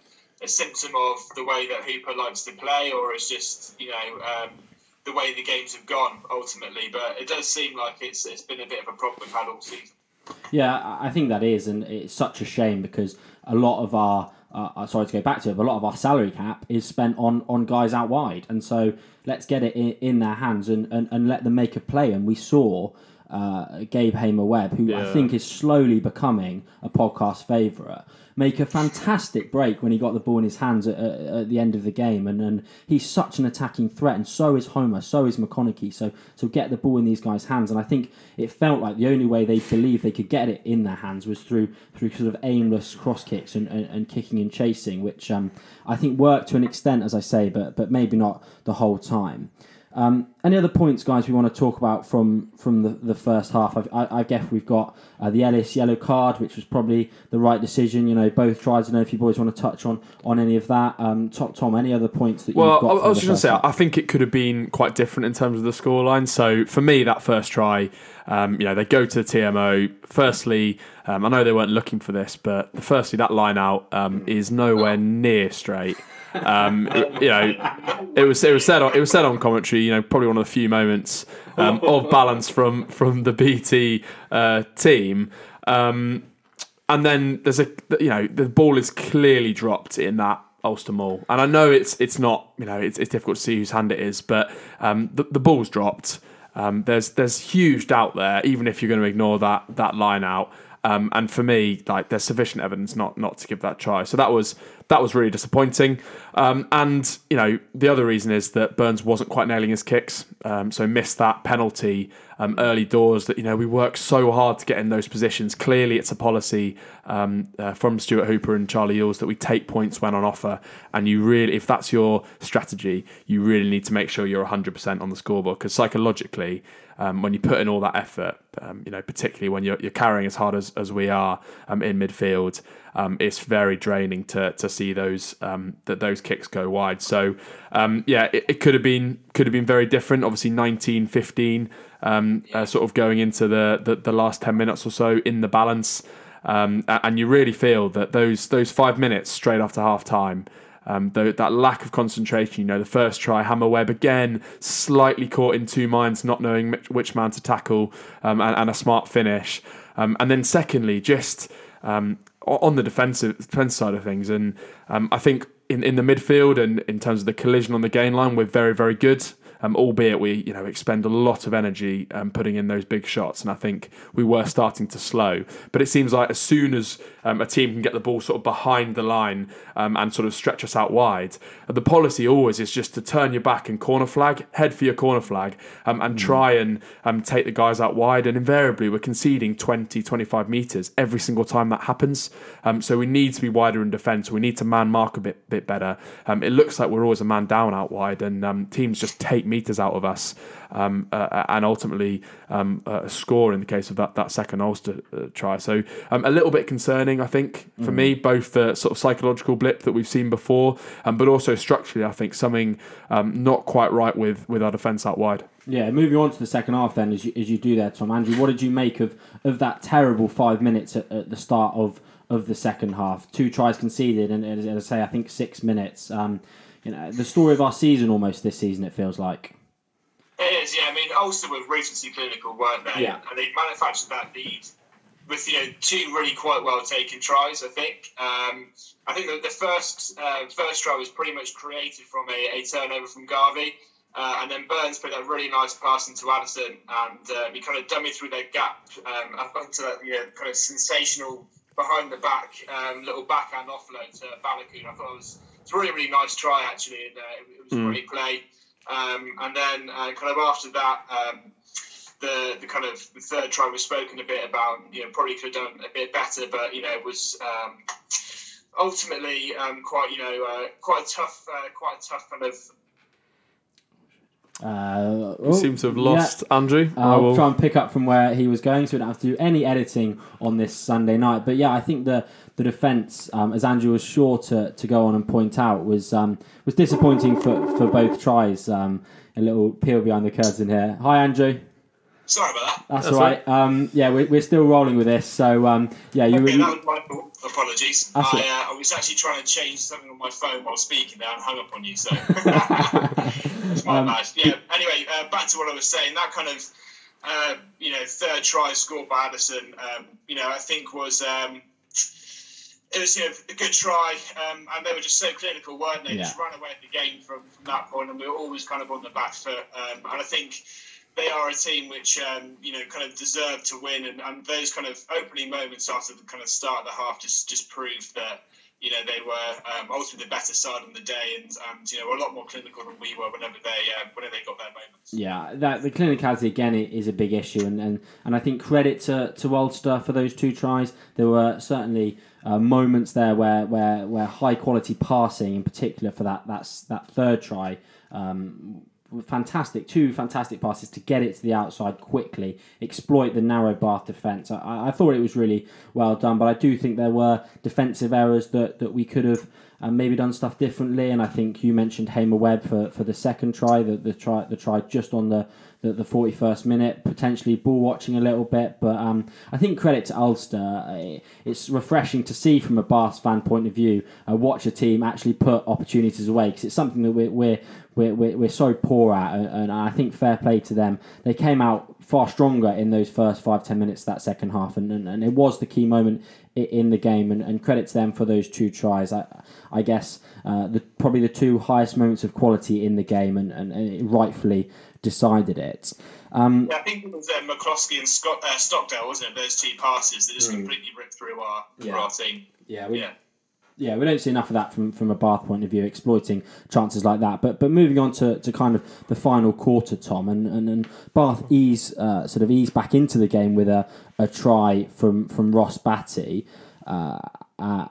symptom of the way that Hooper likes to play, or it's just, you know, the way the games have gone ultimately. But it does seem like it's been a bit of a problem we've had all season. Yeah, I think that is, and it's such a shame because a lot of our sorry to go back to it, but a lot of our salary cap is spent on guys out wide, and so let's get it in their hands and let them make a play. And we saw Gabe Hamer-Webb, who I think is slowly becoming a podcast favourite, make a fantastic break when he got the ball in his hands at the end of the game. And he's such an attacking threat, and so is Homer, so is McConaughey. So get the ball in these guys' hands. And I think it felt like the only way they believed they could get it in their hands was through sort of aimless cross kicks and kicking and chasing, which I think worked to an extent, as I say, but maybe not the whole time. Any other points, guys, we want to talk about from the first half? I guess we've got the Ellis yellow card, which was probably the right decision. You know, both tries. I don't know if you boys want to touch on any of that. Tom, any other points that you've got? Well, I was just going to say, I think it could have been quite different in terms of the scoreline. So for me, that first try, you know, they go to the TMO. Firstly, I know they weren't looking for this, but firstly, that line out is nowhere near straight. It was said on commentary. You know, probably one of the few moments of balance from the BT team. And then there's the ball is clearly dropped in that Ulster Mall, and I know it's not, you know, it's difficult to see whose hand it is, but the ball's dropped. There's huge doubt there, even if you're going to ignore that line out. And for me, like, there's sufficient evidence not to give that try. So that was really disappointing. And you know, the other reason is that Burns wasn't quite nailing his kicks, so missed that penalty early doors. That, you know, we work so hard to get in those positions. Clearly, it's a policy from Stuart Hooper and Charlie Ewels that we take points when on offer. And you really, if that's your strategy, you really need to make sure you're 100% on the scoreboard, because psychologically, when you put in all that effort, you know, particularly when you're carrying as hard as we are in midfield, it's very draining to see those kicks go wide. So it could have been very different. Obviously, 19-15, sort of going into the last 10 minutes or so in the balance, and you really feel that those 5 minutes straight after half time. That lack of concentration, you know, the first try, Hamer-Webb again, slightly caught in two minds, not knowing which man to tackle, and a smart finish. And then secondly, just on the defensive side of things. And I think in the midfield and in terms of the collision on the gain line, we're very, very good. Albeit we, you know, expend a lot of energy putting in those big shots, and I think we were starting to slow. But it seems like as soon as a team can get the ball sort of behind the line and sort of stretch us out wide, the policy always is just to turn your back and corner flag, head for your corner flag, and try and take the guys out wide. And invariably, we're conceding 20, 25 metres every single time that happens. So we need to be wider in defence. We need to man mark a bit better. It looks like we're always a man down out wide, and teams just take meters out of us, and ultimately a score in the case of that second Ulster try. So a little bit concerning, I think, for me, both the sort of psychological blip that we've seen before, but also structurally, I think something not quite right with our defence out wide. Yeah, moving on to the second half then, as you do there, Tom. Andrew, what did you make of that terrible 5 minutes at the start of the second half? Two tries conceded, and as I say, I think 6 minutes. You know, the story of our season almost this season, it feels like. It is, yeah. I mean, Ulster were regency clinical, weren't they? Yeah. And they manufactured that lead with, you know, two really quite well-taken tries, I think. I think that the first try was pretty much created from a turnover from Garvey. And then Burns put a really nice pass into Addison. And he kind of dummied through their gap up to that, you know, kind of sensational behind-the-back little backhand offload to Balogun. I thought it was... It's a really, really nice try, actually, and it was a great play. And then kind of after that, the kind of the third try was spoken a bit about, you know, probably could have done a bit better, but, you know, it was ultimately quite, you know, quite a tough kind of... you seem to have lost, yeah. Andrew. I'll try and pick up from where he was going, so we don't have to do any editing on this Sunday night. But yeah, I think the defence, as Andrew was sure to go on and point out, was disappointing for both tries. A little peel behind the curtain here. Hi, Andrew. Sorry about that. That's all right. We're still rolling with this. So apologies. I was actually trying to change something on my phone while speaking there and hung up on you. So it's my bad. Yeah. Anyway, back to what I was saying. That kind of you know, third try scored by Addison. You know, I think was. It was, you know, a good try, and they were just so clinical, weren't they? Yeah. Just ran away at the game from that point, and we were always kind of on the back foot. And I think they are a team which, you know, kind of deserved to win. And those kind of opening moments after the kind of start of the half just proved that, you know, they were ultimately the better side on the day, and you know, a lot more clinical than we were whenever they got their moments. Yeah, that the clinicality again is a big issue, and I think credit to Ulster for those two tries. There were certainly. Moments there where high quality passing, in particular for that third try, two fantastic passes to get it to the outside quickly, exploit the narrow Bath defence. I thought it was really well done, but I do think there were defensive errors that we could have and maybe done stuff differently. And I think you mentioned Hamer-Webb for the second try, the try just on the 41st minute, potentially ball watching a little bit. But I think credit to Ulster. It's refreshing to see from a Bath fan point of view, watch a team actually put opportunities away, because it's something that we're so poor at. And I think fair play to them. They came out far stronger in those first 5-10 minutes of that second half, and it was the key moment in the game, and credit to them for those two tries. I guess probably the two highest moments of quality in the game, and it rightfully decided it. I think it was McCloskey and Stockdale, wasn't it? Those two passes that just completely ripped through our team. Yeah, we don't see enough of that from a Bath point of view, exploiting chances like that. But moving on to kind of the final quarter, Tom, and Bath ease back into the game with a try from Ross Batty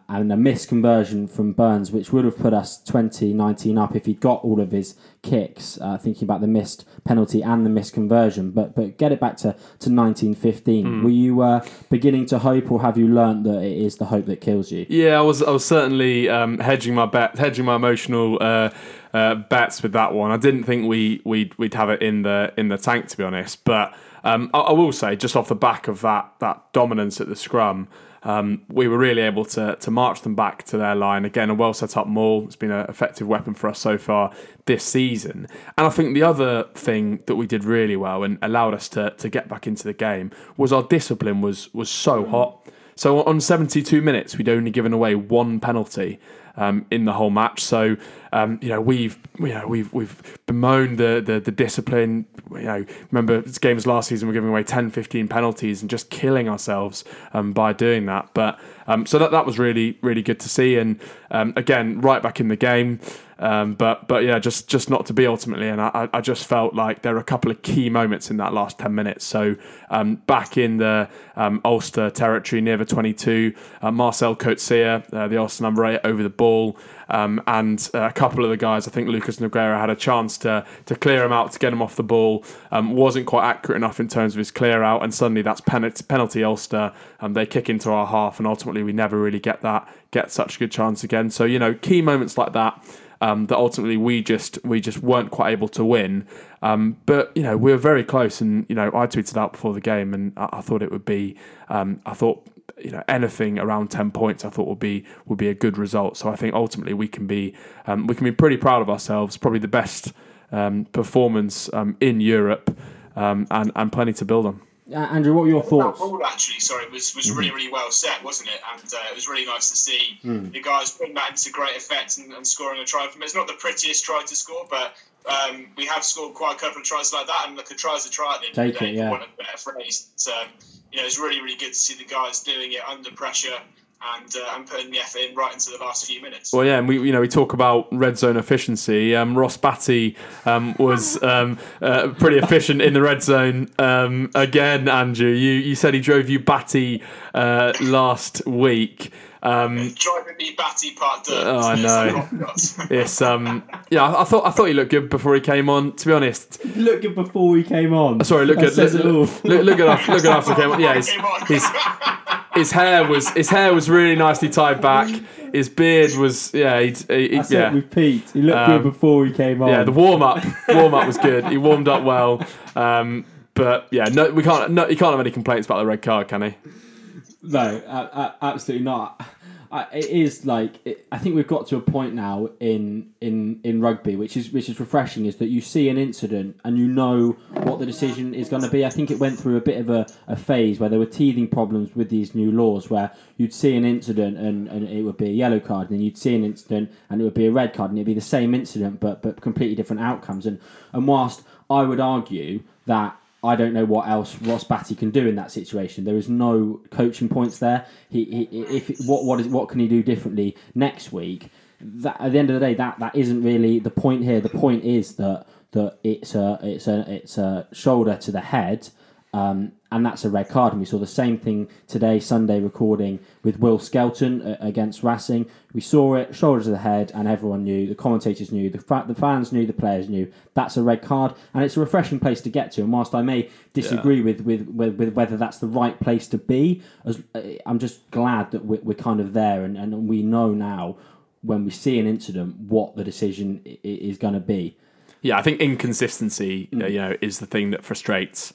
and a missed conversion from Burns, which would have put us 20-19 up if he'd got all of his kicks, thinking about the missed penalty and the missed conversion. But get it back to 19-15. Were you beginning to hope, or have you learnt that it is the hope that kills you? Yeah, I was certainly hedging my emotional bets with that one. I didn't think we'd have it in the tank, to be honest. But I will say, just off the back of that dominance at the scrum, we were really able to march them back to their line. Again, a well-set-up maul. It's been an effective weapon for us so far this season. And I think the other thing that we did really well and allowed us to get back into the game was our discipline was so hot. So on 72 minutes, we'd only given away one penalty in the whole match. So we've bemoaned the discipline. Remember games last season were giving away 10, 15 penalties and just killing ourselves by doing that. But so that was really, really good to see. And again, right back in the game. But yeah, just not to be ultimately. And I just felt like there were a couple of key moments in that last 10 minutes. So back in the Ulster territory near the 22, Marcel Coetzee, the Ulster number 8, over the ball. And a couple of the guys, I think Lucas Nogueira had a chance to clear him out, to get him off the ball, wasn't quite accurate enough in terms of his clear out, and suddenly that's penalty Ulster. They kick into our half, and ultimately we never really get such a good chance again. So key moments like that that ultimately we just weren't quite able to win. But we were very close, and I tweeted out before the game, and I thought it would be anything around 10 points I thought would be a good result. So I think ultimately we can be pretty proud of ourselves, probably the best performance in Europe, and plenty to build on. Andrew, what were your thoughts? That ball was really, really well set, wasn't it? And it was really nice to see the guys putting that into great effect and scoring a try from it. It's not the prettiest try to score, but we have scored quite a couple of tries like that, and a try is a try at the end of the day, for want of a better phrase. So, it's really, really good to see the guys doing it under pressure and putting the effort in right into the last few minutes. Well, yeah, and we talk about red zone efficiency. Ross Batty was pretty efficient in the red zone again. Andrew, you said he drove you batty last week. Driving me batty part dirt. Oh, I know. Yes. I thought he looked good before he came on. To be honest, looked good before he came on. Sorry, look good. Look good after he came on. Yeah, he's His hair was really nicely tied back. His beard was He peaked. He looked good before he came on. Yeah, the warm up was good. He warmed up well. But yeah, he can't have any complaints about the red card, can he? No, absolutely not. I think we've got to a point now in rugby, which is refreshing, is that you see an incident and you know what the decision is going to be. I think it went through a bit of a phase where there were teething problems with these new laws, where you'd see an incident and it would be a yellow card, and then you'd see an incident and it would be a red card, and it'd be the same incident but completely different outcomes. And whilst I would argue that I don't know what else Ross Batty can do in that situation. There is no coaching points there. What can he do differently next week? That, at the end of the day, that isn't really the point here. The point is that it's a shoulder to the head, and that's a red card. And we saw the same thing today, Sunday recording with Will Skelton against Racing. We saw it, shoulder to the head, and everyone knew. The commentators knew, the fans knew, the players knew. That's a red card, and it's a refreshing place to get to. And whilst I may disagree with whether that's the right place to be, I'm just glad that we're kind of there, and we know now when we see an incident, what the decision is going to be. Yeah, I think inconsistency, you know, is the thing that frustrates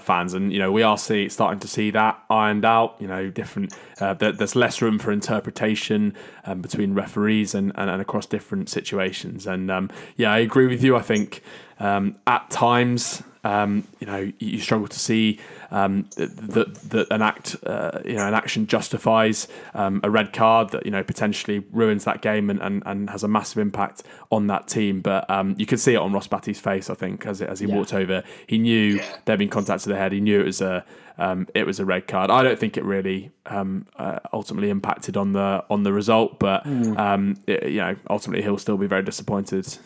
fans, and you know we are starting to see that ironed out. You know, different there's less room for interpretation between referees and across different situations. And yeah, I agree with you. I think at times. You know, you struggle to see that an act, you know, an action justifies a red card that, you know, potentially ruins that game and has a massive impact on that team. But you could see it on Ross Batty's face, I think, as he walked over. He knew there'd been contact to the head. He knew it was a red card. I don't think it really ultimately impacted on the result, but it, you know, ultimately he'll still be very disappointed.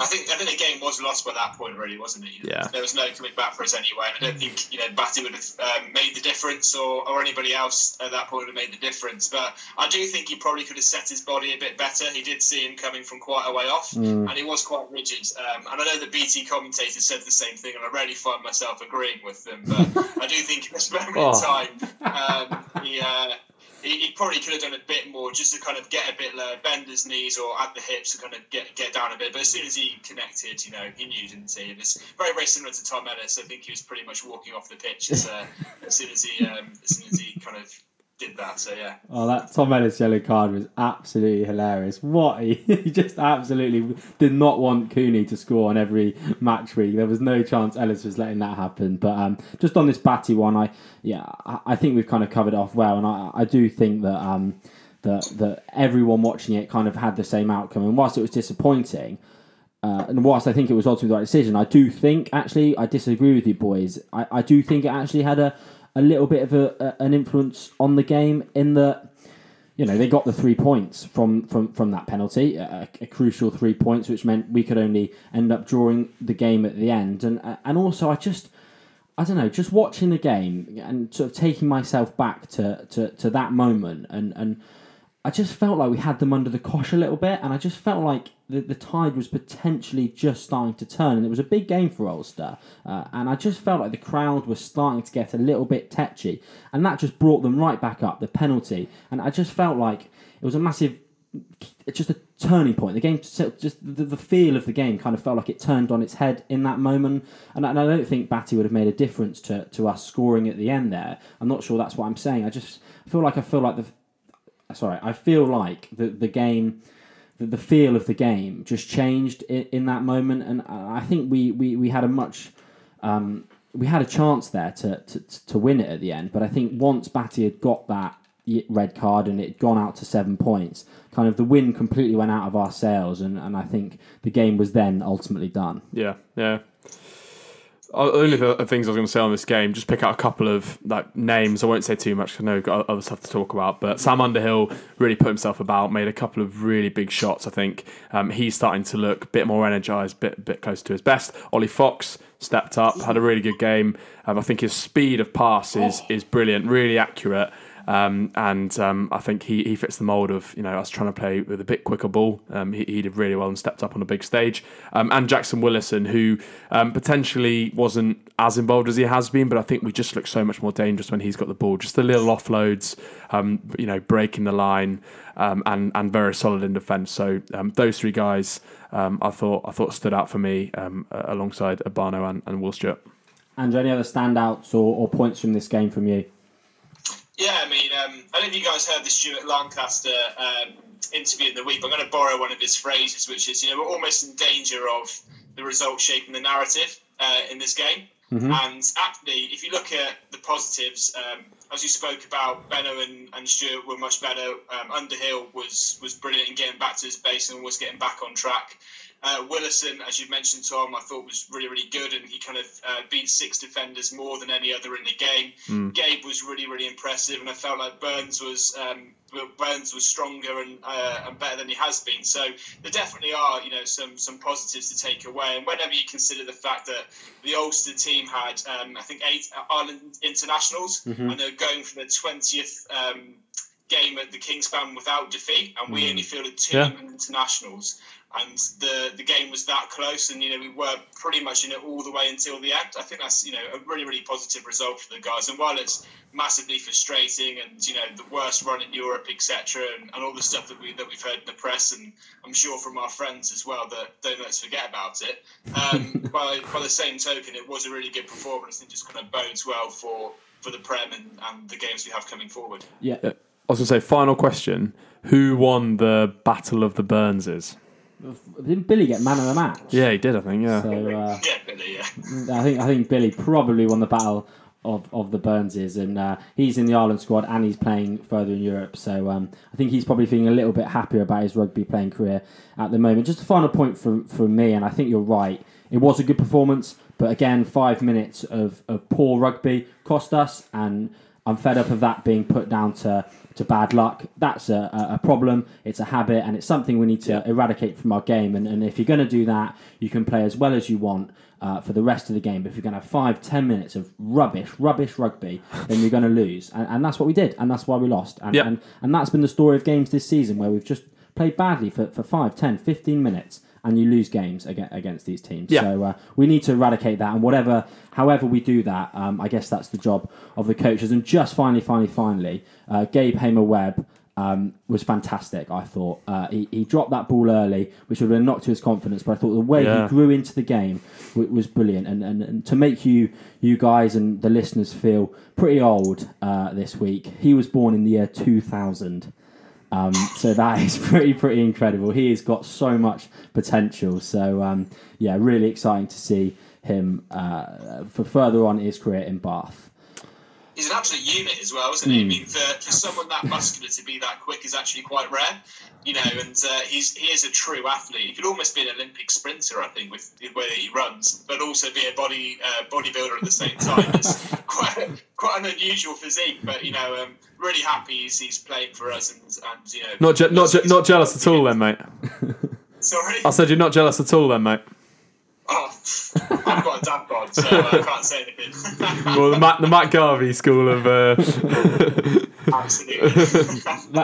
I think the game was lost by that point, really, wasn't it? You know, there was no coming back for us anyway. And I don't think, you know, Batty would have made the difference, or anybody else at that point would have made the difference. But I do think he probably could have set his body a bit better. He did see him coming from quite a way off, and he was quite rigid. And I know the BT commentators said the same thing, and I rarely find myself agreeing with them. But I do think at this moment in time, he probably could have done a bit more just to kind of get a bit lower, bend his knees or at the hips to kind of get down a bit. But as soon as he connected, you know, he knew, didn't he? And it's very, very similar to Tom Ellis. I think he was pretty much walking off the pitch as soon as he kind of did that. So, yeah. Oh, that Tom Ellis yellow card was absolutely hilarious. What? He just absolutely did not want Cooney to score on every match week. There was no chance Ellis was letting that happen. But just on this Batty one, I think we've kind of covered it off well. And I do think that that everyone watching it kind of had the same outcome. And whilst it was disappointing, and whilst I think it was ultimately the right decision, I do think, actually, I disagree with you boys. I do think it actually had a little bit of an influence on the game in that, you know, they got the 3 points from that penalty, a crucial 3 points, which meant we could only end up drawing the game at the end. And also, I don't know, just watching the game and sort of taking myself back to that moment, and I just felt like we had them under the cosh a little bit, and I just felt like the tide was potentially just starting to turn, and it was a big game for Ulster, and I just felt like the crowd was starting to get a little bit tetchy, and that just brought them right back up, the penalty, and I just felt like it was a massive, just a turning point. The game, just the feel of the game kind of felt like it turned on its head in that moment, and I don't think Batty would have made a difference to us scoring at the end there. I'm not sure that's what I'm saying. I just feel like the... Sorry, I feel like the game, the feel of the game just changed in that moment, and I think we had a much, we had a chance there to win it at the end. But I think once Batty had got that red card and it had gone out to 7 points, kind of the wind completely went out of our sails, and I think the game was then ultimately done. Yeah. Only the things I was going to say on this game, just pick out a couple of like names. I won't say too much because I know we've got other stuff to talk about, but Sam Underhill really put himself about, made a couple of really big shots, I think. He's starting to look a bit more energised, a bit closer to his best. Ollie Fox stepped up, had a really good game. I think his speed of pass is brilliant, really accurate. And I think he fits the mould of, you know, us trying to play with a bit quicker ball. He did really well and stepped up on a big stage. And Jackson Willison, who potentially wasn't as involved as he has been, but I think we just look so much more dangerous when he's got the ball. Just the little offloads, you know, breaking the line, and very solid in defence. So those three guys, I thought stood out for me alongside Obano and Will Stuart. Andrew, any other standouts or points from this game from you? Yeah, I mean, I don't know if you guys heard the Stuart Lancaster interview in the week, but I'm going to borrow one of his phrases, which is, you know, we're almost in danger of the result shaping the narrative in this game. Mm-hmm. And actually, if you look at the positives, as you spoke about, Beno and Stuart were much better. Underhill was brilliant in getting back to his base and was getting back on track. Willison, as you mentioned, Tom, I thought was really, really good, and he kind of beat six defenders more than any other in the game. Gabe was really, really impressive, and I felt like Burns was stronger and better than he has been. So there definitely are, you know, some positives to take away. And whenever you consider the fact that the Ulster team had, I think, 8 Ireland internationals, mm-hmm. and they're going for the 20th game at the Kingspan without defeat, and we only fielded two internationals, and the game was that close, and we were pretty much in it all the way until the end. I think that's a really, really positive result for the guys, and while it's massively frustrating and the worst run in Europe, etc., and all the stuff that we've heard in the press, and I'm sure from our friends as well that don't let us forget about it, by the same token, it was a really good performance and just kind of bodes well for the Prem and the games we have coming forward. Yeah. I was going to say, final question. Who won the Battle of the Burnses? Didn't Billy get man of the match? Yeah, he did, I think, yeah. So, Billy, yeah. I think Billy probably won the Battle of the Burnses, and he's in the Ireland squad and he's playing further in Europe. So I think he's probably feeling a little bit happier about his rugby playing career at the moment. Just a final point from me, and I think you're right. It was a good performance, but again, 5 minutes of poor rugby cost us, and I'm fed up of that being put down to bad luck. That's a problem, it's a habit, and it's something we need to eradicate from our game. And if you're going to do that, you can play as well as you want for the rest of the game. But if you're going to have 5-10 minutes of rubbish rugby, then you're going to lose. And that's what we did, and that's why we lost. And that's been the story of games this season, where we've just played badly for 5, 10, 15 minutes. And you lose games against these teams. Yeah. So we need to eradicate that. And however we do that, I guess that's the job of the coaches. And just finally, Gabe Hamer-Webb was fantastic, I thought. He dropped that ball early, which would have been a knock to his confidence. But I thought the way he grew into the game was brilliant. And to make you guys and the listeners feel pretty old this week, he was born in the year 2000. So that is pretty incredible. He has got so much potential. So really exciting to see him for further on his career in Bath. He's an absolute unit as well, isn't he? I mean, for someone that muscular to be that quick is actually quite rare, and he is a true athlete. He could almost be an Olympic sprinter, I think, with the way that he runs, but also be a bodybuilder at the same time. It's quite an unusual physique, but, really happy he's playing for us. And not jealous at all then, mate. Sorry? I said you're not jealous at all then, mate. Oh, I've got a dad bod, so I can't say anything. Well, the Matt Garvey school of... Absolutely.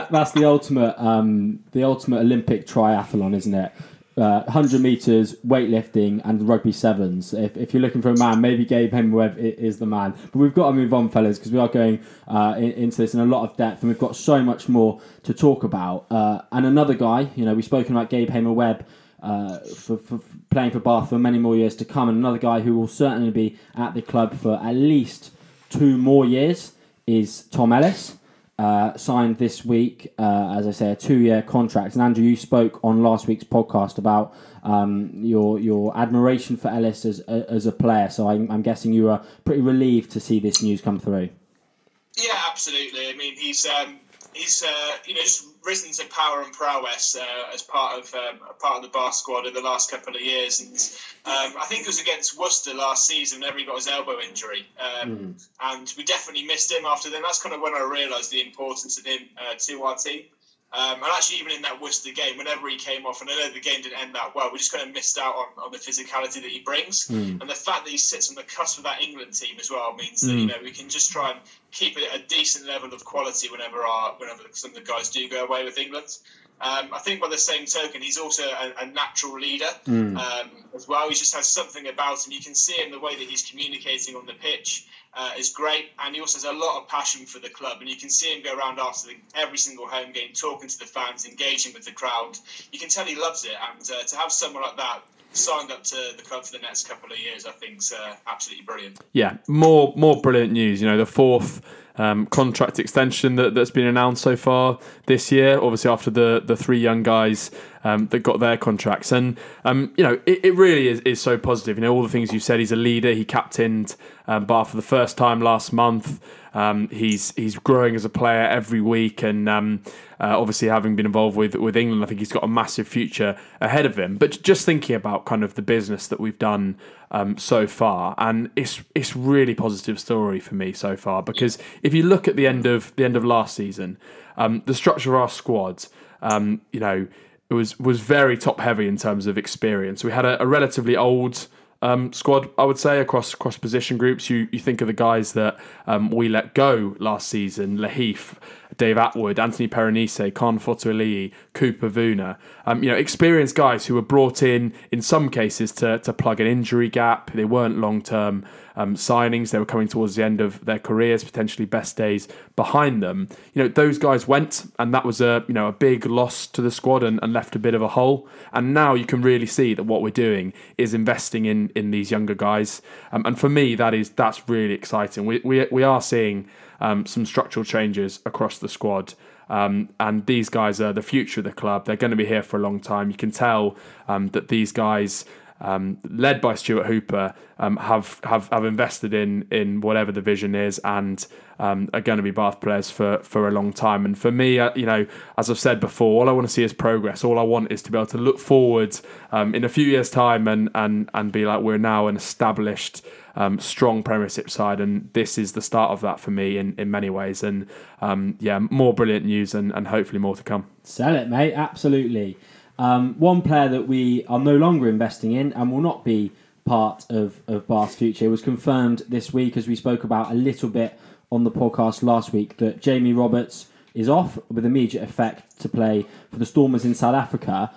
That's the ultimate Olympic triathlon, isn't it? 100 metres, weightlifting and rugby sevens. If you're looking for a man, maybe Gabe Hamer-Webb is the man. But we've got to move on, fellas, because we are going into this in a lot of depth, and we've got so much more to talk about. And another guy, we've spoken about Gabe Hamer-Webb, for playing for Bath for many more years to come, and another guy who will certainly be at the club for at least 2 more years is Tom Ellis, signed this week, as I say, a 2-year contract. And Andrew, you spoke on last week's podcast about your admiration for Ellis as a player, so I'm guessing you were pretty relieved to see this news come through. Yeah, absolutely. I mean, he's just risen to power and prowess as part of the Bath squad in the last couple of years, and I think it was against Worcester last season whenever he got his elbow injury, and we definitely missed him after then. That's kind of when I realised the importance of him to our team, and actually even in that Worcester game, whenever he came off, and I know the game didn't end that well, we just kind of missed out on the physicality that he brings, and the fact that he sits on the cusp of that England team as well means that we can just try and keep it a decent level of quality whenever some of the guys do go away with England. I think by the same token, he's also a natural leader as well. He just has something about him. You can see him, the way that he's communicating on the pitch is great. And he also has a lot of passion for the club. And you can see him go around after every single home game, talking to the fans, engaging with the crowd. You can tell he loves it. And to have someone like that signed up to the club for the next couple of years, I think is absolutely brilliant. Yeah, more brilliant news. The 4th contract extension that's been announced so far this year, obviously after the 3 young guys that got their contracts. And, it really is so positive. All the things you said, he's a leader. He captained Bath for the first time last month. He's growing as a player every week, and obviously having been involved with England, I think he's got a massive future ahead of him. But just thinking about kind of the business that we've done so far, and it's really positive story for me so far, because if you look at the end of last season, the structure of our squad, was very top heavy in terms of experience. We had a relatively old squad, I would say, across position groups. You think of the guys that we let go last season: Lahif, Dave Atwood, Anthony Peranese, Con Fotuilii, Cooper Vuna, experienced guys who were brought in some cases to plug an injury gap. They weren't long-term signings. They were coming towards the end of their careers, potentially best days behind them. Those guys went, and that was a big loss to the squad and left a bit of a hole. And now you can really see that what we're doing is investing in these younger guys. And for me, that's really exciting. We are seeing some structural changes across the squad. And these guys are the future of the club. They're going to be here for a long time. You can tell that these guys, led by Stuart Hooper, have invested in whatever the vision is, and are going to be Bath players for a long time. And for me, as I've said before, all I want to see is progress. All I want is to be able to look forward in a few years' time and be like, we're now an established, strong Premiership side, and this is the start of that for me in many ways. And more brilliant news and hopefully more to come. Sell it, mate. Absolutely. One player that we are no longer investing in and will not be part of Bath's future was confirmed this week, as we spoke about a little bit on the podcast last week, that Jamie Roberts is off with immediate effect to play for the Stormers in South Africa.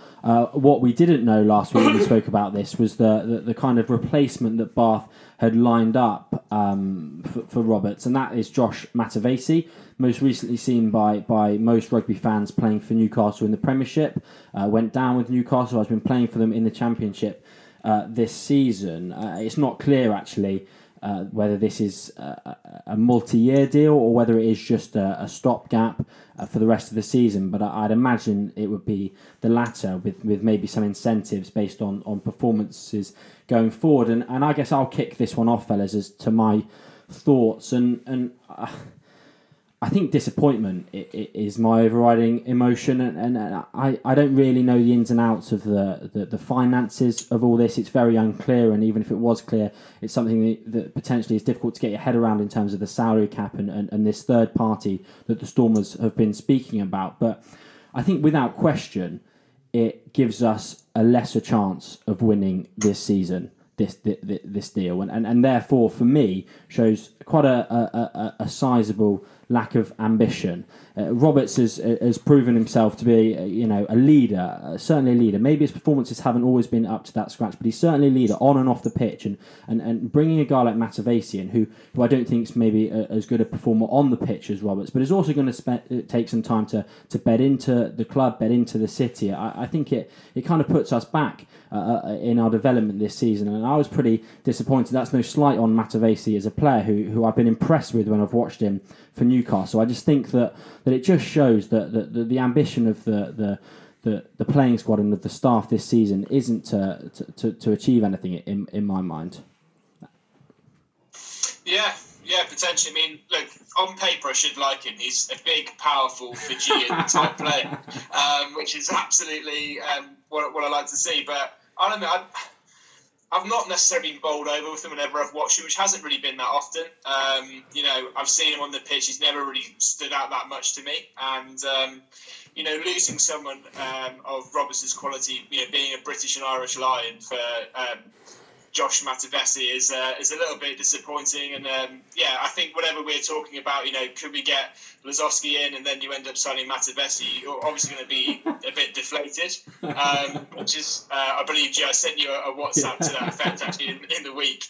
What we didn't know last week when we spoke about this was the kind of replacement that Bath had lined up for Roberts, and that is Josh Matavesi, most recently seen by most rugby fans playing for Newcastle in the Premiership. Went down with Newcastle, has been playing for them in the Championship this season. It's not clear, actually, whether this is a multi-year deal or whether it is just a stopgap for the rest of the season, but I'd imagine it would be the latter, with maybe some incentives based on performances going forward. And I guess I'll kick this one off, fellas, as to my thoughts. And I think disappointment is my overriding emotion, and I don't really know the ins and outs of the finances of all this. It's very unclear, and even if it was clear, it's something that potentially is difficult to get your head around in terms of the salary cap and this third party that the Stormers have been speaking about. But I think without question, it gives us a lesser chance of winning this season, this deal, and therefore for me shows quite a sizable lack of ambition. Roberts has proven himself to be a leader, certainly a leader. Maybe his performances haven't always been up to that scratch, but he's certainly a leader on and off the pitch. And bringing a guy like Matavesi in, who I don't think is maybe as good a performer on the pitch as Roberts, but is also going to take some time to bed into the club, bed into the city. I think it kind of puts us back in our development this season, and I was pretty disappointed. That's no slight on Matavesi as a player, who I've been impressed with when I've watched him for Newcastle. I just think that it just shows that the ambition of the playing squad and of the staff this season isn't to achieve anything in my mind. Yeah, potentially. I mean, look, on paper I should like him. He's a big, powerful Fijian type player, which is absolutely what I like to see. But I don't know, I've not necessarily been bowled over with him whenever I've watched him, which hasn't really been that often. I've seen him on the pitch. He's never really stood out that much to me. And, losing someone of Robertson's quality, being a British and Irish Lion for Josh Matavesi is a little bit disappointing. And, I think whenever we're talking about, could we get Lozowski in and then you end up signing Matavesi, you're obviously going to be a bit deflated, which is, I believe, I sent you a WhatsApp to that effect actually in the week.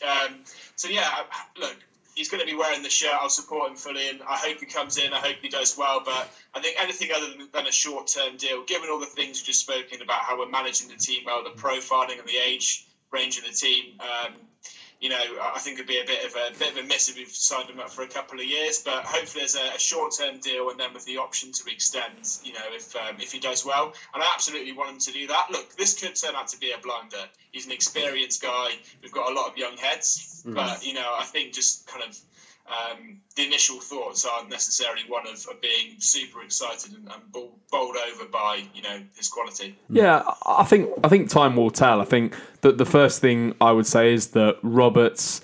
Look, he's going to be wearing the shirt. I'll support him fully, and I hope he comes in. I hope he does well, but I think anything other than a short-term deal, given all the things we've just spoken about, how we're managing the team well, the profiling and the age range of the team, I think it'd be a bit of a miss if we've signed him up for a couple of years, but hopefully there's a short-term deal and then with the option to extend, if he does well. And I absolutely want him to do that. Look, this could turn out to be a blunder. He's an experienced guy. We've got a lot of young heads, but, I think just kind of the initial thoughts aren't necessarily one of being super excited and bowled over by his quality. Yeah, I think time will tell. I think that the first thing I would say is that Roberts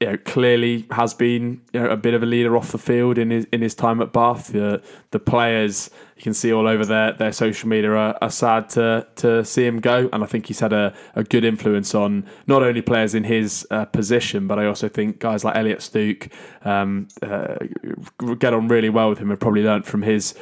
you know, clearly has been, you know, a bit of a leader off the field in his time at Bath. The players, you can see all over their social media, are sad to see him go. And I think he's had a good influence on not only players in his position, but I also think guys like Elliot Stuke get on really well with him and probably learnt from his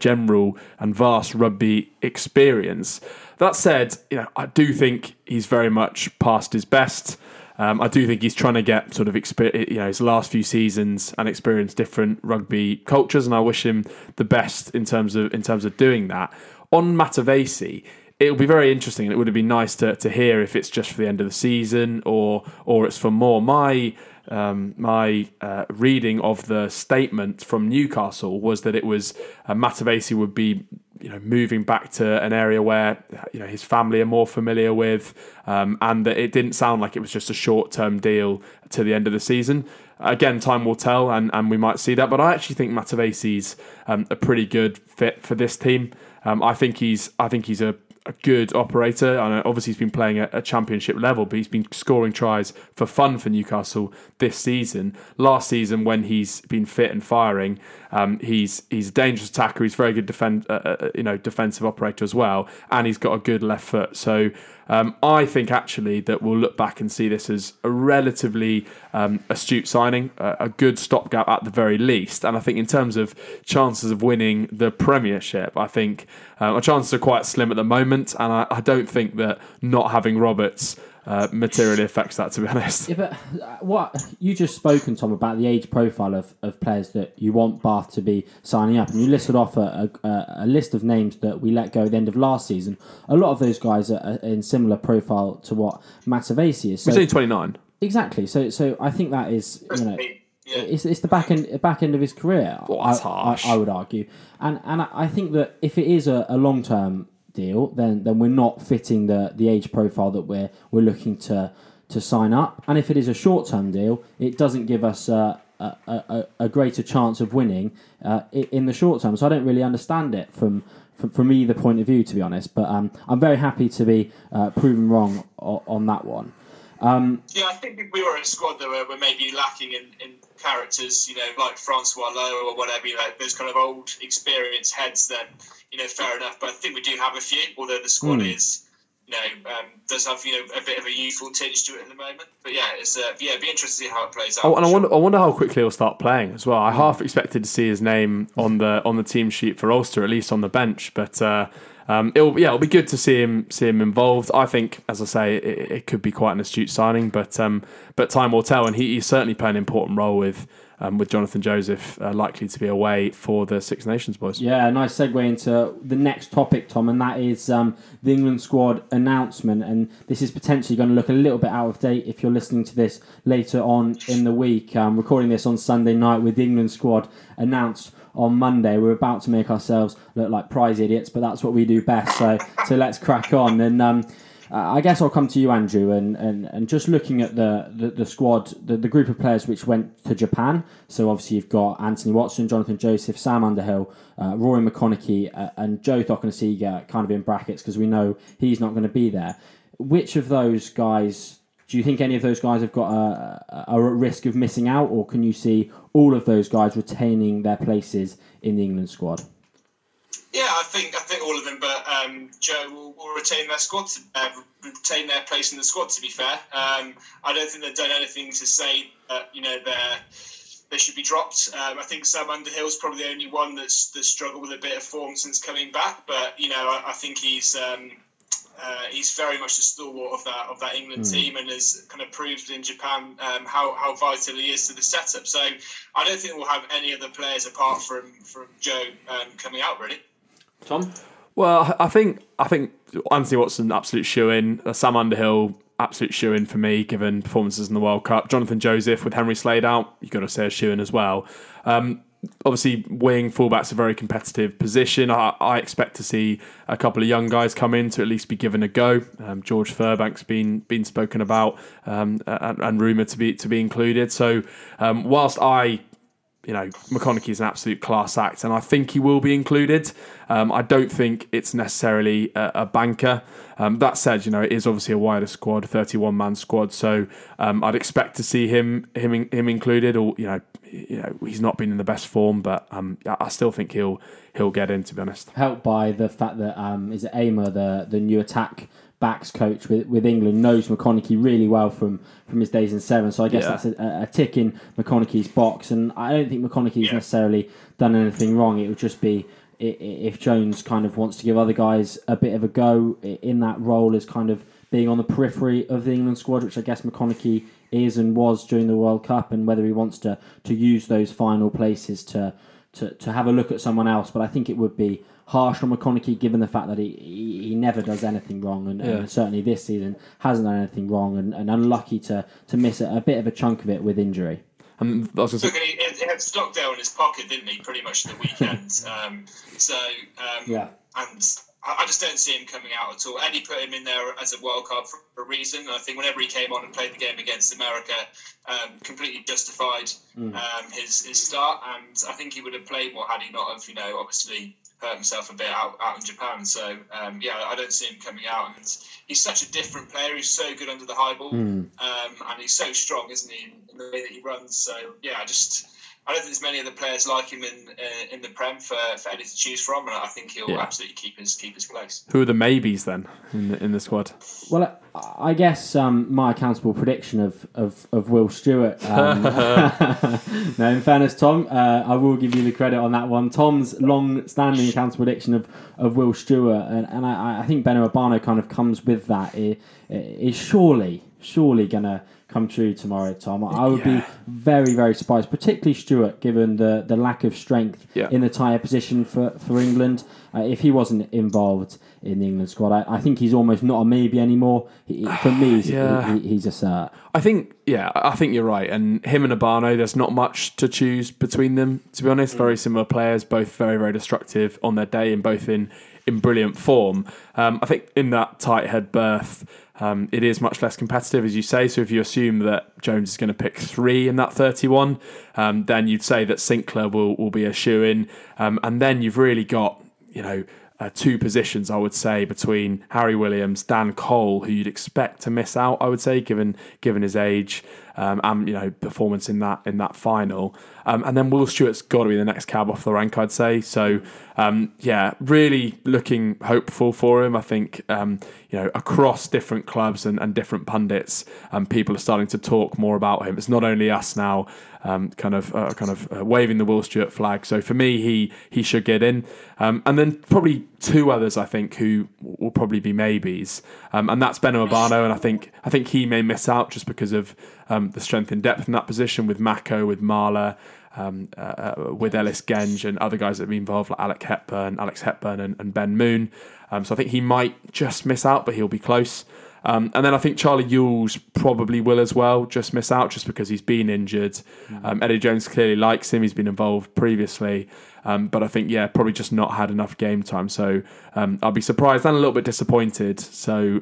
general and vast rugby experience. That said, you know, I do think he's very much past his best. I do think he's trying to get sort of experience, you know, his last few seasons and experience different rugby cultures, and I wish him the best in terms of doing that. On Matavesi, it will be very interesting, and it would have been nice to hear if it's just for the end of the season or it's for more. My reading of the statement from Newcastle was that it was Matavesi would be, you know, moving back to an area where, you know, his family are more familiar with, and that it didn't sound like it was just a short-term deal to the end of the season. Again, time will tell, and we might see that. But I actually think Matavesi's a pretty good fit for this team. I think he's a good operator, and obviously he's been playing at a championship level, but he's been scoring tries for fun for Newcastle this season. Last season, when he's been fit and firing, he's a dangerous attacker. He's a very good defensive operator as well, and he's got a good left foot. So I think actually that we'll look back and see this as a relatively astute signing, a good stopgap at the very least. And I think in terms of chances of winning the Premiership, I think our chances are quite slim at the moment, and I don't think that not having Roberts materially affects that, to be honest. Yeah, but what you just spoken, Tom, about the age profile of players that you want Bath to be signing up, and you listed off a list of names that we let go at the end of last season. A lot of those guys are in similar profile to what Matavesi is. So, we're saying 29. Exactly. So I think that is, you know, it's the back end of his career. Well, that's harsh. I would argue, and I think that if it is a long term deal, then we're not fitting the age profile that we're looking to sign up. And if it is a short-term deal, it doesn't give us a greater chance of winning in the short term. So I don't really understand it from either point of view, to be honest. But I'm very happy to be proven wrong on that one. Yeah, I think if we were in a squad that were maybe lacking in characters, you know, like Francois Lowe or whatever, you know, those kind of old, experienced heads, then, you know, fair enough. But I think we do have a few, although the squad is, you know, does have, you know, a bit of a youthful tinge to it at the moment. But yeah, it's it'd be interesting to see how it plays out. Oh, and I wonder how quickly he'll start playing as well. I half expected to see his name on the team sheet for Ulster, at least on the bench, but. It'll be good to see him involved. I think, as I say, it could be quite an astute signing, but time will tell. And he's certainly playing an important role with Jonathan Joseph likely to be away for the Six Nations boys. Yeah, nice segue into the next topic, Tom, and that is the England squad announcement. And this is potentially going to look a little bit out of date if you're listening to this later on in the week. Recording this on Sunday night with the England squad announced on Monday. We're about to make ourselves look like prize idiots, but that's what we do best, so let's crack on. And I guess I'll come to you, Andrew, and just looking at the squad, the group of players which went to Japan. So obviously you've got Anthony Watson, Jonathan Joseph, Sam Underhill, Rory McConaughey and Joe Thokonasiga kind of in brackets because we know he's not going to be there. Which of those guys... Do you think any of those guys have got are at risk of missing out, or can you see all of those guys retaining their places in the England squad? Yeah, I think all of them, but Joe will retain their squad, retain their place in the squad. To be fair, I don't think they've done anything to say that, you know, they should be dropped. I think Sam Underhill's probably the only one that's struggled with a bit of form since coming back, but you know, I think he's. He's very much the stalwart of that England team, and has kind of proved in Japan how vital he is to the setup. So I don't think we'll have any other players apart from Joe coming out, really. Tom? Well, I think Anthony Watson, absolute shoe-in. Sam Underhill, absolute shoe-in for me, given performances in the World Cup. Jonathan Joseph with Henry Slade out, you've got to say a shoe-in as well. Obviously, wing fullback's a very competitive position. I expect to see a couple of young guys come in to at least be given a go. George Furbank's been spoken about and rumoured to be included. So, whilst I you know, McConaughey is an absolute class act, and I think he will be included. I don't think it's necessarily a banker. That said, you know, it is obviously a wider squad, 31-man squad, so I'd expect to see him included. Or you know, he's not been in the best form, but I still think he'll get in. To be honest, helped by the fact that is it Aymer, the new attack backs coach with England, knows McConaughey really well from his days in Seven, so I guess that's a tick in McConaughey's box, and I don't think McConaughey's necessarily done anything wrong. It would just be if Jones kind of wants to give other guys a bit of a go in that role as kind of being on the periphery of the England squad, which I guess McConaughey is and was during the World Cup, and whether he wants to use those final places to have a look at someone else. But I think it would be harsh on McConaughey, given the fact that he never does anything wrong, and certainly this season hasn't done anything wrong, and unlucky to miss a bit of a chunk of it with injury. And he had Stockdale in his pocket, didn't he, pretty much the weekend? And I just don't see him coming out at all. Eddie put him in there as a wild card for a reason. I think whenever he came on and played the game against America, completely justified his start, and I think he would have played more had he not have, you know, obviously hurt himself a bit out in Japan. So, I don't see him coming out. And he's such a different player. He's so good under the high ball, and he's so strong, isn't he, in the way that he runs. So, I don't think there's many other players like him in the Prem for Eddie to choose from, and I think he'll absolutely keep his place. Who are the maybes then in the squad? Well, I guess my accountable prediction of Will Stuart. No, in fairness, Tom, I will give you the credit on that one. Tom's long-standing accountable prediction of Will Stuart, and I think Beno Obano kind of comes with that. Is surely going to come true tomorrow, Tom. I would be very, very surprised, particularly Stuart, given the lack of strength in the tyre position for England. If he wasn't involved in the England squad, I think he's almost not a maybe anymore. For me, he's a cert. I think you're right. And him and Obano, there's not much to choose between them, to be honest. Very similar players, both very, very destructive on their day, and both in brilliant form. I think in that tight head berth, it is much less competitive, as you say. So if you assume that Jones is going to pick three in that 31, then you'd say that Sinclair will be a shoo-in. And then you've really got, two positions, I would say, between Harry Williams, Dan Cole, who you'd expect to miss out, I would say, given his age and performance in that final. And then Will Stuart's got to be the next cab off the rank, I'd say. So really looking hopeful for him. I think across different clubs and different pundits, people are starting to talk more about him. It's not only us now, kind of waving the Will Stuart flag. So for me, he should get in. And then probably two others, I think, who will probably be maybes, and that's Beno Obano. And I think he may miss out just because of the strength and depth in that position, with Mako, with Marla, with Ellis Genge, and other guys that have been involved, like Alex Hepburn and Ben Moon. So I think he might just miss out, but he'll be close. And then I think Charlie Ewels probably will as well just miss out, just because he's been injured. Eddie Jones clearly likes him. He's been involved previously. But I think, probably just not had enough game time. So I'll be surprised and a little bit disappointed. So,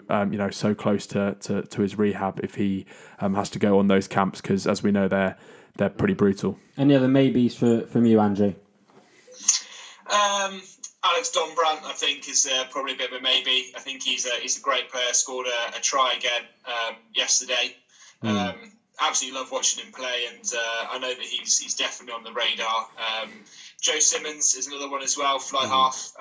so close to his rehab if he has to go on those camps, because, as we know, they're pretty brutal. Any other maybes from you, Andrew? Alex Donbrant, I think, is probably a bit of a maybe. I think he's a great player. Scored a try again yesterday. Absolutely love watching him play, and I know that he's definitely on the radar. Joe Simmons is another one as well, fly half.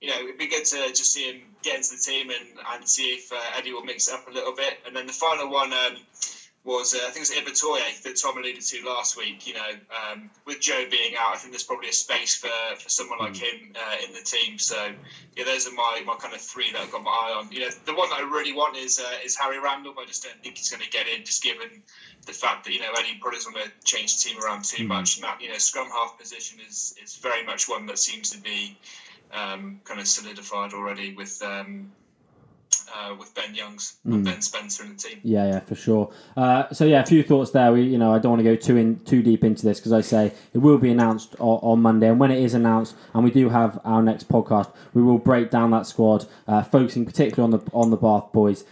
It'd be good to just see him get into the team and see if Eddie will mix it up a little bit. And then the final one was I think it was Ibatoye that Tom alluded to last week. With Joe being out, I think there's probably a space for someone like him in the team. So those are my kind of three that I've got my eye on. The one that I really want is Harry Randall, but I just don't think he's going to get in, just given the fact that Eddie probably doesn't want to change the team around too much. And that scrum half position is very much one that seems to be kind of solidified already with with Ben Youngs, with Ben Spencer and the team. Yeah, yeah, for sure. So yeah, a few thoughts there. We, you know, I don't want to go too deep into this because I say it will be announced on Monday, and when it is announced, and we do have our next podcast, we will break down that squad, focusing particularly on the Bath boys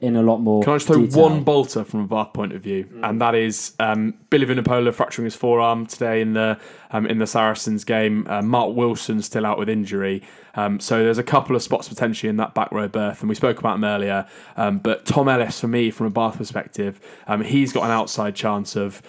in a lot more. Can I just throw one bolter from a Bath point of view, and that is Billy Vunipola fracturing his forearm today in the Saracens game. Mark Wilson's still out with injury. So there's a couple of spots potentially in that back row berth, and we spoke about them earlier. But Tom Ellis, for me, from a Bath perspective, he's got an outside chance of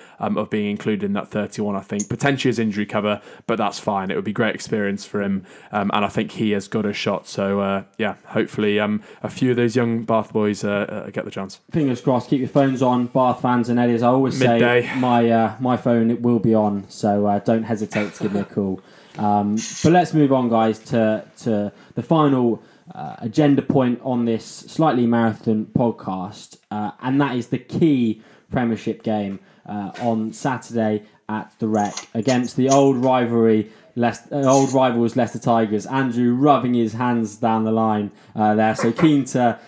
being included in that 31, I think. Potentially as injury cover, but that's fine. It would be great experience for him, and I think he has got a shot. So, yeah, hopefully a few of those young Bath boys get the chance. Fingers crossed. Keep your phones on, Bath fans, and Eddie, as I always say, my phone, it will be on, so don't hesitate to give me a call. But let's move on, guys, to the final agenda point on this slightly marathon podcast, and that is the key Premiership game on Saturday at the Rec against the old rivals Leicester Tigers. Andrew rubbing his hands down the line there, so keen to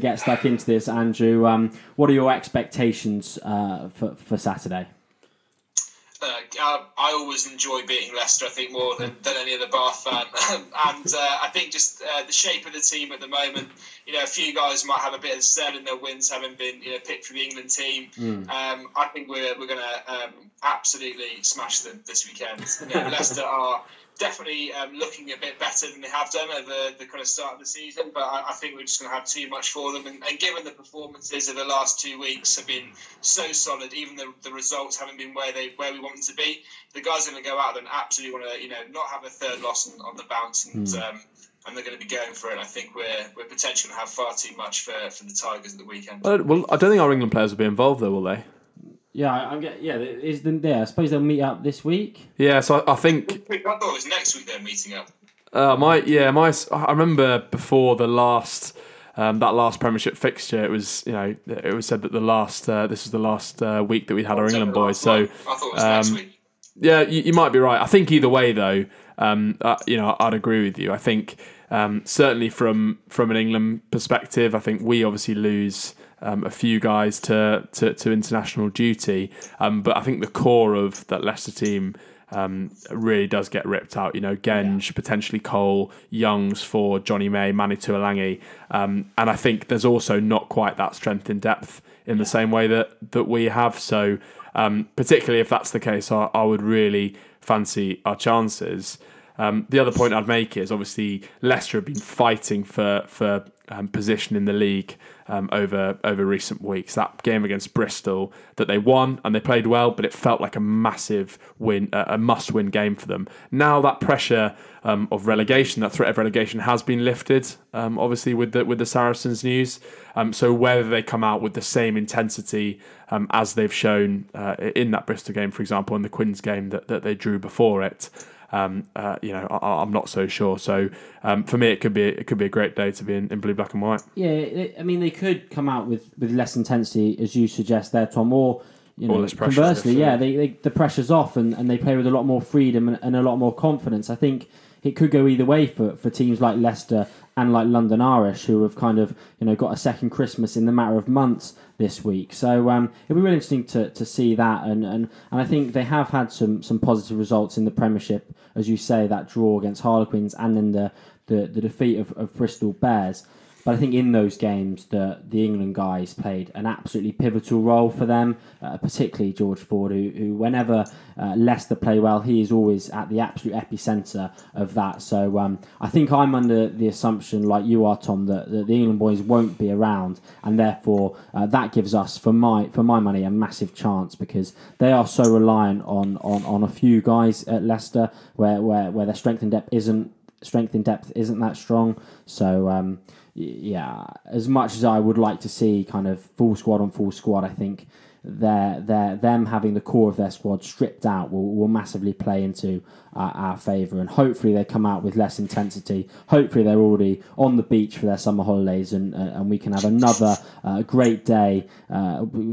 get stuck into this. Andrew, what are your expectations for Saturday? I always enjoy beating Leicester, I think, more than any other Bath fan. And I think just the shape of the team at the moment, you know, a few guys might have a bit of said in their wins, having been, you know, picked for the England team. I think we're going to absolutely smash them this weekend. You know, Leicester are definitely looking a bit better than they have done over the kind of start of the season, but I think we're just going to have too much for them, and given the performances of the last 2 weeks have been so solid, even the results haven't been where we want them to be, the guys are going to go out and absolutely want to, you know, not have a third loss on the bounce, and they're going to be going for it. I think we're potentially going to have far too much for the Tigers at the weekend. Well, I don't think our England players will be involved though, will they? Yeah, I suppose they'll meet up this week. Yeah, so I think I thought it was next week they're meeting up. I remember before the last that last Premiership fixture, it was said that this was the last week that we had our England boys. So I thought it was next week. Yeah, you might be right. I think either way though, I'd agree with you. I think certainly from an England perspective, I think we obviously lose a few guys to international duty, but I think the core of that Leicester team really does get ripped out. You know, Genge, potentially Cole, Youngs, Ford, Johnny May, Manu Tuilangi, and I think there's also not quite that strength in depth in the same way that we have. So particularly if that's the case, I would really fancy our chances. The other point I'd make is obviously Leicester have been fighting for position in the league over recent weeks. That game against Bristol that they won, and they played well, but it felt like a massive win, a must-win game for them. Now that pressure of relegation, that threat of relegation, has been lifted, obviously with the Saracens news. So whether they come out with the same intensity as they've shown in that Bristol game, for example, in the Quins game that they drew before it. I'm not so sure. So for me, it could be a great day to be in blue, black and white. Yeah, I mean, they could come out with less intensity, as you suggest there, Tom, or, you know, conversely, the pressure's off and they play with a lot more freedom and a lot more confidence. I think it could go either way for teams like Leicester and like London Irish, who have kind of, you know, got a second Christmas in the matter of months this week. So it'll be really interesting to see that, and I think they have had some positive results in the Premiership, as you say, that draw against Harlequins and then the defeat of Bristol Bears. But I think in those games, the England guys played an absolutely pivotal role for them, particularly George Ford, who whenever Leicester play well, he is always at the absolute epicentre of that. So I think I'm under the assumption, like you are, Tom, that the England boys won't be around, and therefore that gives us, for my money, a massive chance, because they are so reliant on a few guys at Leicester where their strength in depth isn't that strong. So yeah, as much as I would like to see kind of full squad on full squad, I think them having the core of their squad stripped out will massively play into our favour, and hopefully they come out with less intensity. Hopefully they're already on the beach for their summer holidays, and we can have another great day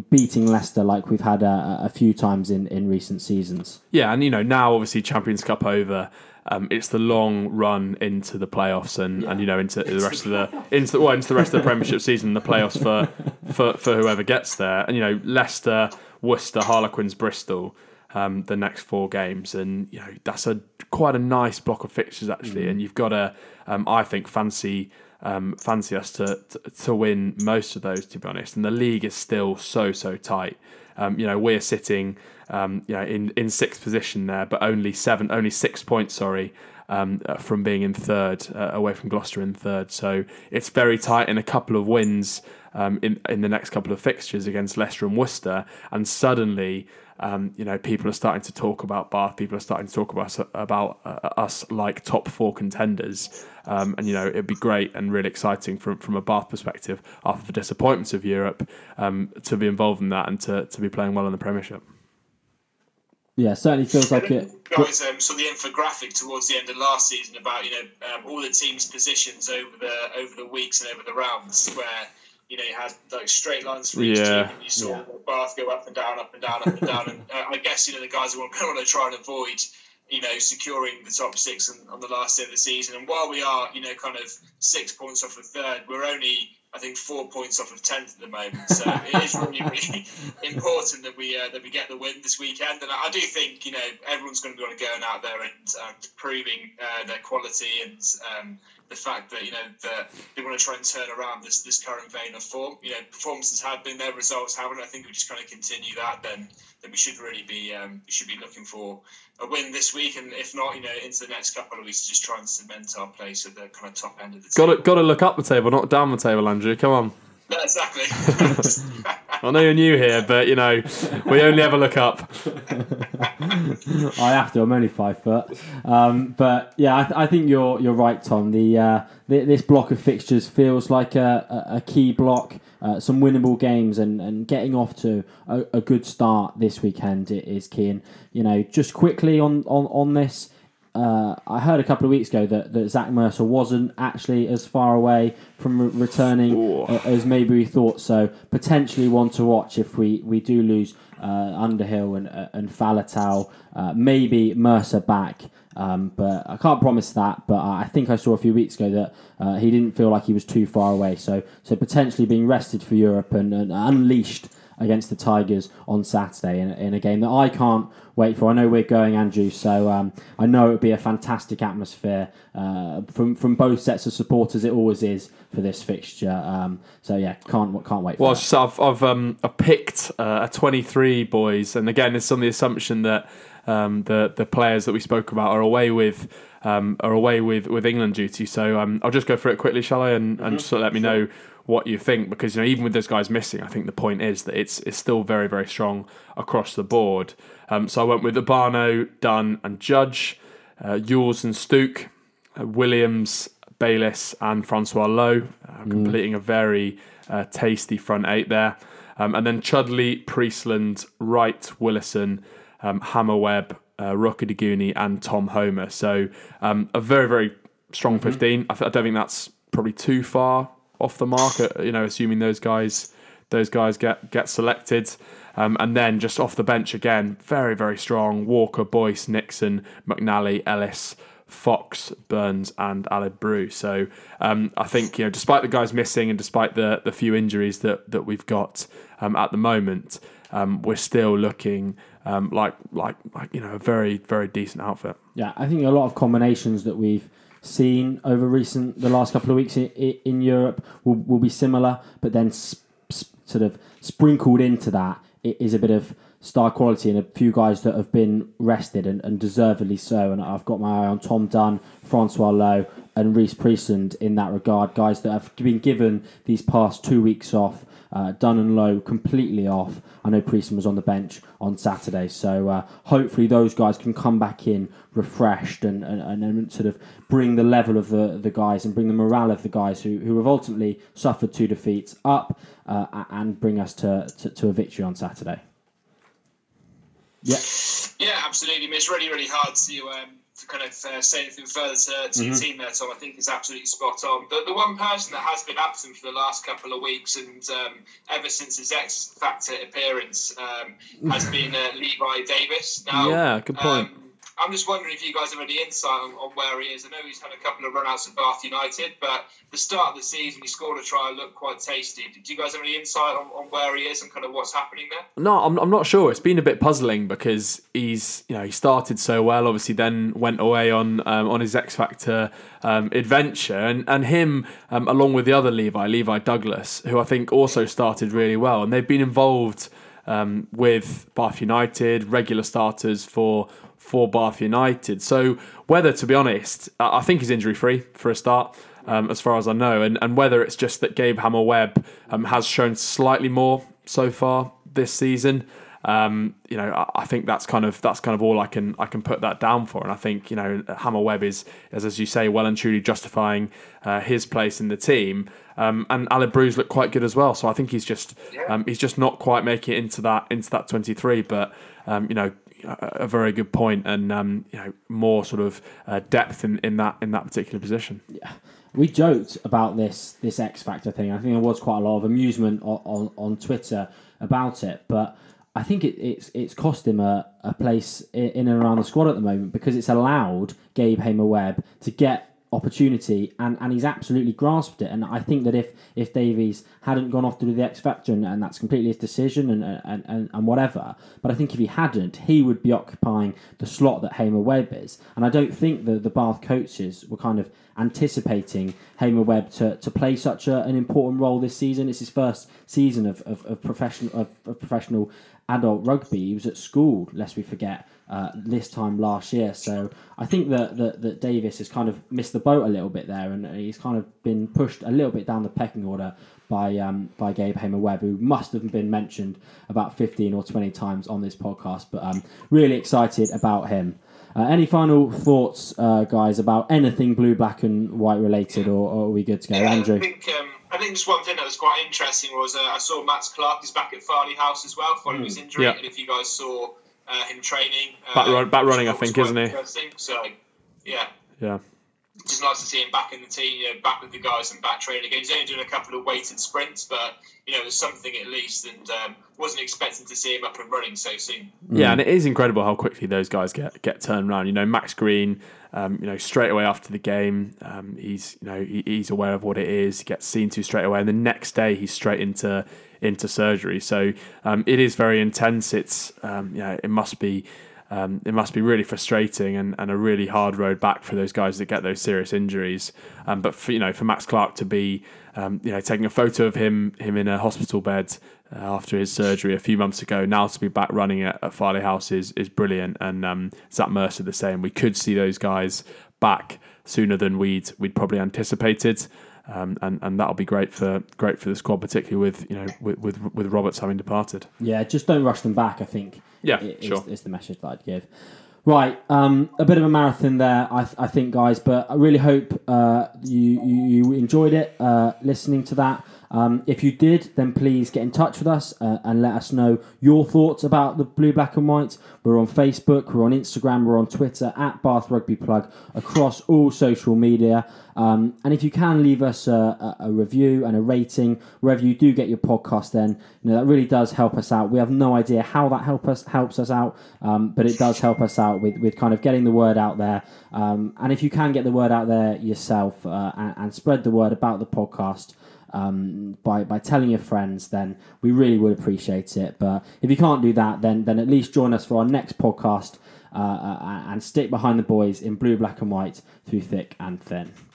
beating Leicester like we've had a few times in recent seasons. Yeah, and you know, now obviously Champions Cup over. It's the long run into the playoffs and you know into the rest of the Premiership season, the playoffs for whoever gets there. And you know, Leicester, Worcester, Harlequins, Bristol, the next four games, and you know that's quite a nice block of fixtures actually. And you've got to I think fancy us to win most of those, to be honest. And the league is still so tight. You know, we're sitting in sixth position there, but only 6 points from being in third, away from Gloucester in third. So it's very tight, in a couple of wins in the next couple of fixtures against Leicester and Worcester, and suddenly people are starting to talk about Bath. People are starting to talk about us like top four contenders, and you know it'd be great and really exciting from a Bath perspective, after the disappointments of Europe, to be involved in that and to be playing well in the Premiership. Yeah, certainly feels like it. Guys, saw the infographic towards the end of last season about all the teams' positions over the weeks and over the rounds where. You know, you had like straight lines for each team, and you saw Bath go up and down, up and down, up and down. And I guess the guys who want to try and avoid, securing the top six on the last day of the season. And while we are, 6 points off of third, we're only, I think, 4 points off of 10th at the moment. So it is really, really important that we get the win this weekend. And I do think everyone's going to be going out there and proving their quality and. The fact that that they want to try and turn around this current vein of form. Performances have been there, results haven't. I think we just kind of continue that. Then we should really be looking for a win this week, and if not, into the next couple of weeks, just try and cement our place at the kind of top end of the table. Got to look up the table, not down the table, Andrew. Come on. No, exactly. I know you're new here, but we only ever look up. I have to. I'm only 5 foot, but yeah, I think you're right, Tom. This block of fixtures feels like a key block. Some winnable games and getting off to a good start this weekend is key. And just quickly on this. I heard a couple of weeks ago that Zach Mercer wasn't actually as far away from returning as maybe we thought, so potentially one to watch if we do lose Underhill and Falatau, maybe Mercer back, but I can't promise that, but I think I saw a few weeks ago that he didn't feel like he was too far away, so potentially being rested for Europe and unleashed against the Tigers on Saturday in a game that I can't wait for. I know we're going, Andrew, so I know it'll be a fantastic atmosphere from both sets of supporters. It always is for this fixture. Can't wait for that. So I've picked a 23 boys, and again, it's on the assumption that the players that we spoke about are away with England duty. So I'll just go through it quickly, shall I? And just sort of let me know what you think, because even with those guys missing, I think the point is that it's still very, very strong across the board. So I went with Obano, Dunn and Judge, Ewels and Stuke, Williams, Bayliss and Francois Lowe, completing a very tasty front eight there. And then Chudley, Priestland, Wright, Willison, Hamer-Webb, Rocky Deguni and Tom Homer. So a very, very strong 15. I don't think that's probably too far off the mark, assuming those guys get selected, and then just off the bench again, very, very strong: Walker, Boyce, Nixon, McNally, Ellis, Fox, Burns, and Aled Brew. So I think despite the guys missing and despite the few injuries that we've got at the moment, we're still looking like a very, very decent outfit. Yeah, I think a lot of combinations that we've seen over the last couple of weeks in Europe will be similar, but then sort of sprinkled into that is a bit of star quality and a few guys that have been rested and deservedly so. And I've got my eye on Tom Dunn, Francois Lowe, and Rhys Priestland in that regard. Guys that have been given these past 2 weeks off. Dunn and Lowe completely off. I know Priestland was on the bench on Saturday, so hopefully those guys can come back in refreshed and sort of bring the level of the guys and bring the morale of the guys who have ultimately suffered two defeats up and bring us to a victory on Saturday. Yeah, absolutely. I mean, it's really, really hard to kind of say anything further to your team there, Tom. I think it's absolutely spot on. The one person that has been absent for the last couple of weeks and ever since his X Factor appearance has been Levi Davis. Now, yeah, good point. I'm just wondering if you guys have any insight on where he is. I know he's had a couple of run-outs at Bath United, but the start of the season, he scored a try and looked quite tasty. Do you guys have any insight on where he is and kind of what's happening there? No, I'm not sure. It's been a bit puzzling because he started so well, obviously then went away on his X Factor adventure. And him, along with the other Levi Douglas, who I think also started really well. And they've been involved with Bath United, regular starters for Bath United. So whether, to be honest, I think he's injury-free for a start, as far as I know, and whether it's just that Gabe Hamer-Webb has shown slightly more so far this season, I think that's kind of all I can put that down for. And I think Hamer-Webb is, as you say, well and truly justifying his place in the team. And Aled Bruce looked quite good as well, so I think he's just not quite making it into that 23. But a very good point, and more sort of depth in that particular position. Yeah, we joked about this X Factor thing. I think there was quite a lot of amusement on Twitter about it, but I think it's cost him a place in and around the squad at the moment, because it's allowed Gabe Hamer-Webb to get opportunity, and he's absolutely grasped it. And I think that if Davies hadn't gone off to do the X Factor, and that's completely his decision and whatever, but I think if he hadn't, he would be occupying the slot that Hamer-Webb is. And I don't think that the Bath coaches were kind of anticipating Hamer-Webb to play such an important role this season. It's his first season of professional adult rugby. He was at school, lest we forget, this time last year. So I think that Davis has kind of missed the boat a little bit there, and he's kind of been pushed a little bit down the pecking order by Gabe Hamer-Webb, who must have been mentioned about 15 or 20 times on this podcast. But I'm really excited about him. Any final thoughts, guys, about anything blue, black and white related, or are we good to go? Andrew? I think just one thing that was quite interesting was I saw Matt Clark is back at Farley House as well following his injury, and if you guys saw him training, back running, I think, isn't he? So, yeah. Just nice to see him back in the team, back with the guys and back training again. He's only doing a couple of weighted sprints, but it was something at least, and wasn't expecting to see him up and running so soon. Yeah, and it is incredible how quickly those guys get turned around. Max Green, straight away after the game, he's he's aware of what it is. He gets seen to straight away, and the next day he's straight into surgery. So it is very intense. It's it must be really frustrating and a really hard road back for those guys that get those serious injuries. But for Max Clark to be taking a photo of him in a hospital bed after his surgery a few months ago, now to be back running at Farley House is brilliant. And Zach Mercer the same. We could see those guys back sooner than we'd probably anticipated. And that'll be great for the squad, particularly with Roberts having departed. Yeah, just don't rush them back, I think. Yeah, sure. Is the message that I'd give. Right, a bit of a marathon there, I think, guys. But I really hope you enjoyed it listening to that. If you did, then please get in touch with us and let us know your thoughts about the blue, black and white. We're on Facebook, we're on Instagram, we're on Twitter, at Bath Rugby Plug, across all social media. And if you can leave us a review and a rating, wherever you do get your podcast, then that really does help us out. We have no idea how that helps us out, but it does help us out with kind of getting the word out there. And if you can get the word out there yourself and spread the word about the podcast, by telling your friends, then we really would appreciate it. But if you can't do that, then at least join us for our next podcast and stick behind the boys in blue, black and white through thick and thin.